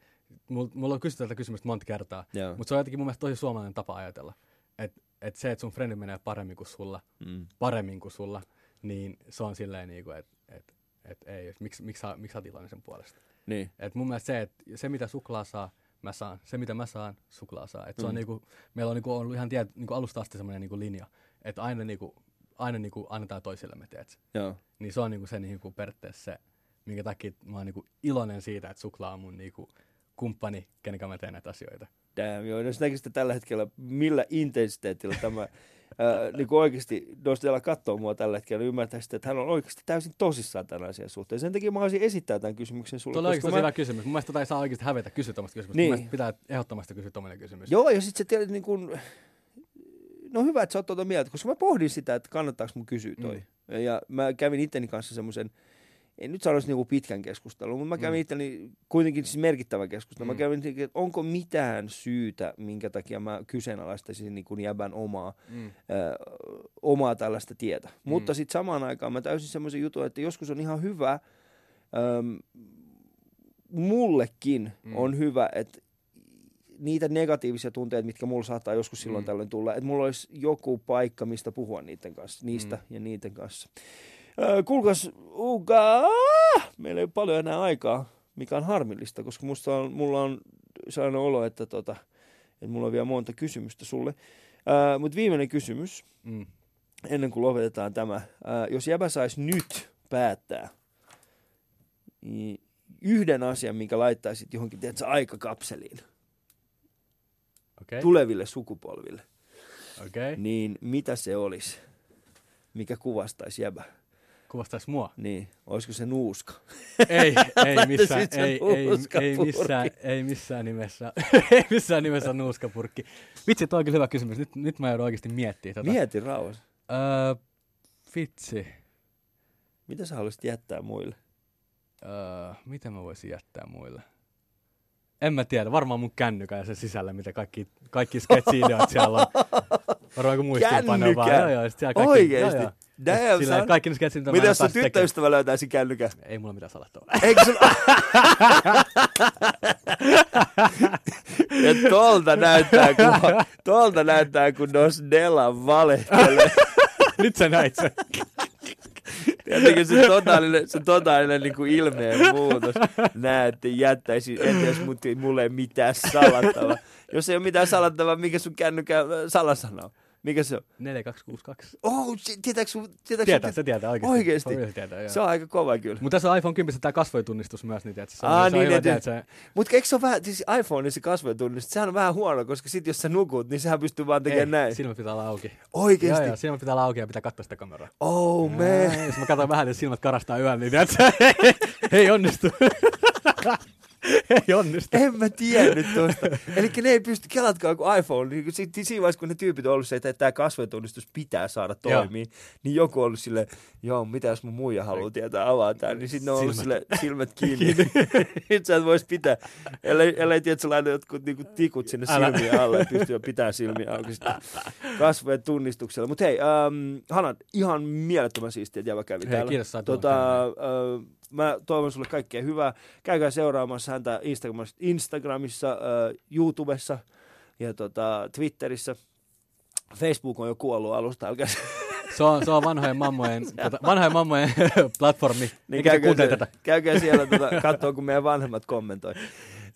mulla, mulla on kysytty tältä kysymystä monta kertaa, yeah. mutta se on jotenkin mun mielestä tosi suomalainen tapa ajatella. Että et se, että sun frendi menee paremmin kuin sulla, mm. paremmin kuin sulla, niin se on silleen niin kuin, että et, et ei, miksi miks, miks sä oot iloinen sen puolesta. Niin. Et mun mielestä se, että se mitä suklaa saa, mä saan. Se, mitä mä saan, suklaa saa. Et se mm. on niinku, meillä on niinku ollut ihan tiedä, niinku alusta asti semmoinen niinku linja, että aina, niinku, aina niinku annetaan toisillemme, tiedätkö? Joo. Niin se on niinku se niinku periaatteessa se, minkä takia mä oon niinku iloinen siitä, että suklaa on mun niinku kumppani, kenenkä mä teen näitä asioita. Damn, joo. Jos näkisitte tällä hetkellä, millä intensiteetillä tämä... Äh, niin kuin oikeasti Dosdela katsoo mua tällä hetkellä, niin ymmärtäisitte, että hän on oikeasti täysin tosissaan tämän asian suhteen. Sen takia mä haluaisin esittää tämän kysymyksen sulle. Tuo on oikeasti mä... hyvä kysymys. Mun mielestä tota ei saa oikeasti hävetä kysyä tuommoista kysymystä. Niin. Mun mielestä pitää ehdottomasti kysyä tuommoinen kysymys. Joo, ja sitten sä tiedät niin kuin... No hyvä, että sä oot tuota mieltä, koska mä pohdin sitä, että kannattaako mun kysyä toi. Mm. Ja mä kävin itteni kanssa semmoisen, en nyt sanoisi niin kuin pitkän keskustelun, mutta mä kävin mm. itteni kuitenkin siis merkittävän keskustelun. Mm. Mä kävin, että onko mitään syytä, minkä takia mä kyseenalaistaisin niin kuin jäbän omaa, mm. ö, omaa tällaista tietä. Mm. Mutta sitten samaan aikaan mä täysin semmoisen jutun, että joskus on ihan hyvä, öm, mullekin mm. on hyvä, että niitä negatiivisia tunteita, mitkä mulla saattaa joskus silloin mm. tällöin tulla, että mulla olisi joku paikka, mistä puhua niiden kanssa, niistä mm. ja niiden kanssa. Kuulkaas, uka, meillä ei ole paljon enää aikaa, mikä on harmillista, koska musta on, mulla on sellainen olo, että, tota, että mulla on vielä monta kysymystä sulle. Äh, Mutta viimeinen kysymys, mm. ennen kuin lopetetaan tämä. Äh, jos jäbä saisi nyt päättää niin yhden asian, minkä laittaisit johonkin, tiedätkö, aikakapseliin okay. tuleville sukupolville, okay. niin mitä se olisi, mikä kuvastaisi jäbä? Kuvastaisi mua. Niin. Olisiko se nuuska? Ei, ei missään, ei, ei, ei, missään, ei missään nimessä. ei missään nimessä nuuskapurkki. Vitsi, toi on kyllä hyvä kysymys. Nyt, nyt mä joudun oikeasti miettimään tätä. Mieti rauhassa. Öö, vitsi. Mitä sä haluaisit jättää muille? Öö, mitä mä voisin jättää muille? En mä tiedä, varmaan mun kännykän ja sen sisällä, mitä kaikki, kaikki sketsi-ideat siellä on. Varmaan kun muistiinpanoja vaan. Kännykän? Oikeesti? Damn, son. Kaikki ne sketsit, mitä mitä jos sun tyttöystävä löytäisi kännykän? Ei mulla mitään salattavaa. Eikö sun... Ja tolta näyttää, kun, tolta näyttää, kun Dosdela valehtelee. Nyt sä näit sen. Tietenkin se totaalinen, se totaalinen niin kuin ilmeen muutos. Näette, jättäisin, etes, mutta mulle ei mitään salattavaa. Jos ei ole mitään salattavaa, mikä sun kännykän salasana on? Mikä se on? neljä kaksi kuusi kaksi. Oh, tietääkö sun? Tietää, tietää, se tietää oikeasti. Oikeasti? Se, tietää, se on aika kova kyllä. Mutta tässä on iPhone kymmenen tämä kasvoitunnistus myös, niin tietysti. Se on, ah, se niin, niin se... Mutta eikö se ole vähän, siis iPhone se kasvoitunnistus, sehän on vähän huono, koska sit jos sä nukut, niin sehän pystyy vaan tekemään ei, näin. Silmät pitää olla auki. Oikeasti? Joo, joo, silmät pitää olla auki ja pitää katsoa sitä kameraa. Oh man. Ja, jos mä katson vähän, jos silmät karastaa yöllä, niin tiedätkö, ei, ei onnistu. Ei onnistu. En mä tiennyt tosta. Elikkä ne ei pysty, kelatkaan kuin iPhone, niin siinä vaiheessa kun ne tyypit on ollut se, että tämä kasvotunnistus pitää saada toimii, niin joku on ollut silleen, joo, mitä jos mun muija haluaa tietää, avaa tämän, niin sitten ne on ollut silleen, silmät kiinni. Nyt sä et vois pitää, ellei, ellei tiedä, että sä laita jotkut niinku tikut sinne silmiä alle, että pystyy pitämään silmiä auki kasvojen tunnistuksella. Mutta hei, ähm, Hana, ihan mielettömän siistiä, että Jävä kävi hei, täällä. Kiitos, tota, äh, mä toivon sulle kaikkea hyvää. Käykää seuraamassa häntä Instagramissa, Instagramissa äh, YouTubessa ja tota, Twitterissä. Facebook on jo kuollut alusta. Älkää. Se on, se on vanhojen mammojen, tota, vanhojen mammojen platformi. Niin käykää, se, tätä? käykää siellä tota, katsoa, kun meidän vanhemmat kommentoi.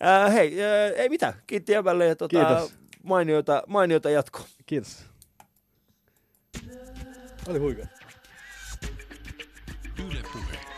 Äh, hei, äh, ei mitään. Kiitti Jävälle ja tota, mainiota, mainiota jatkoa. Kiitos. Oli huikea. Yle Puhe.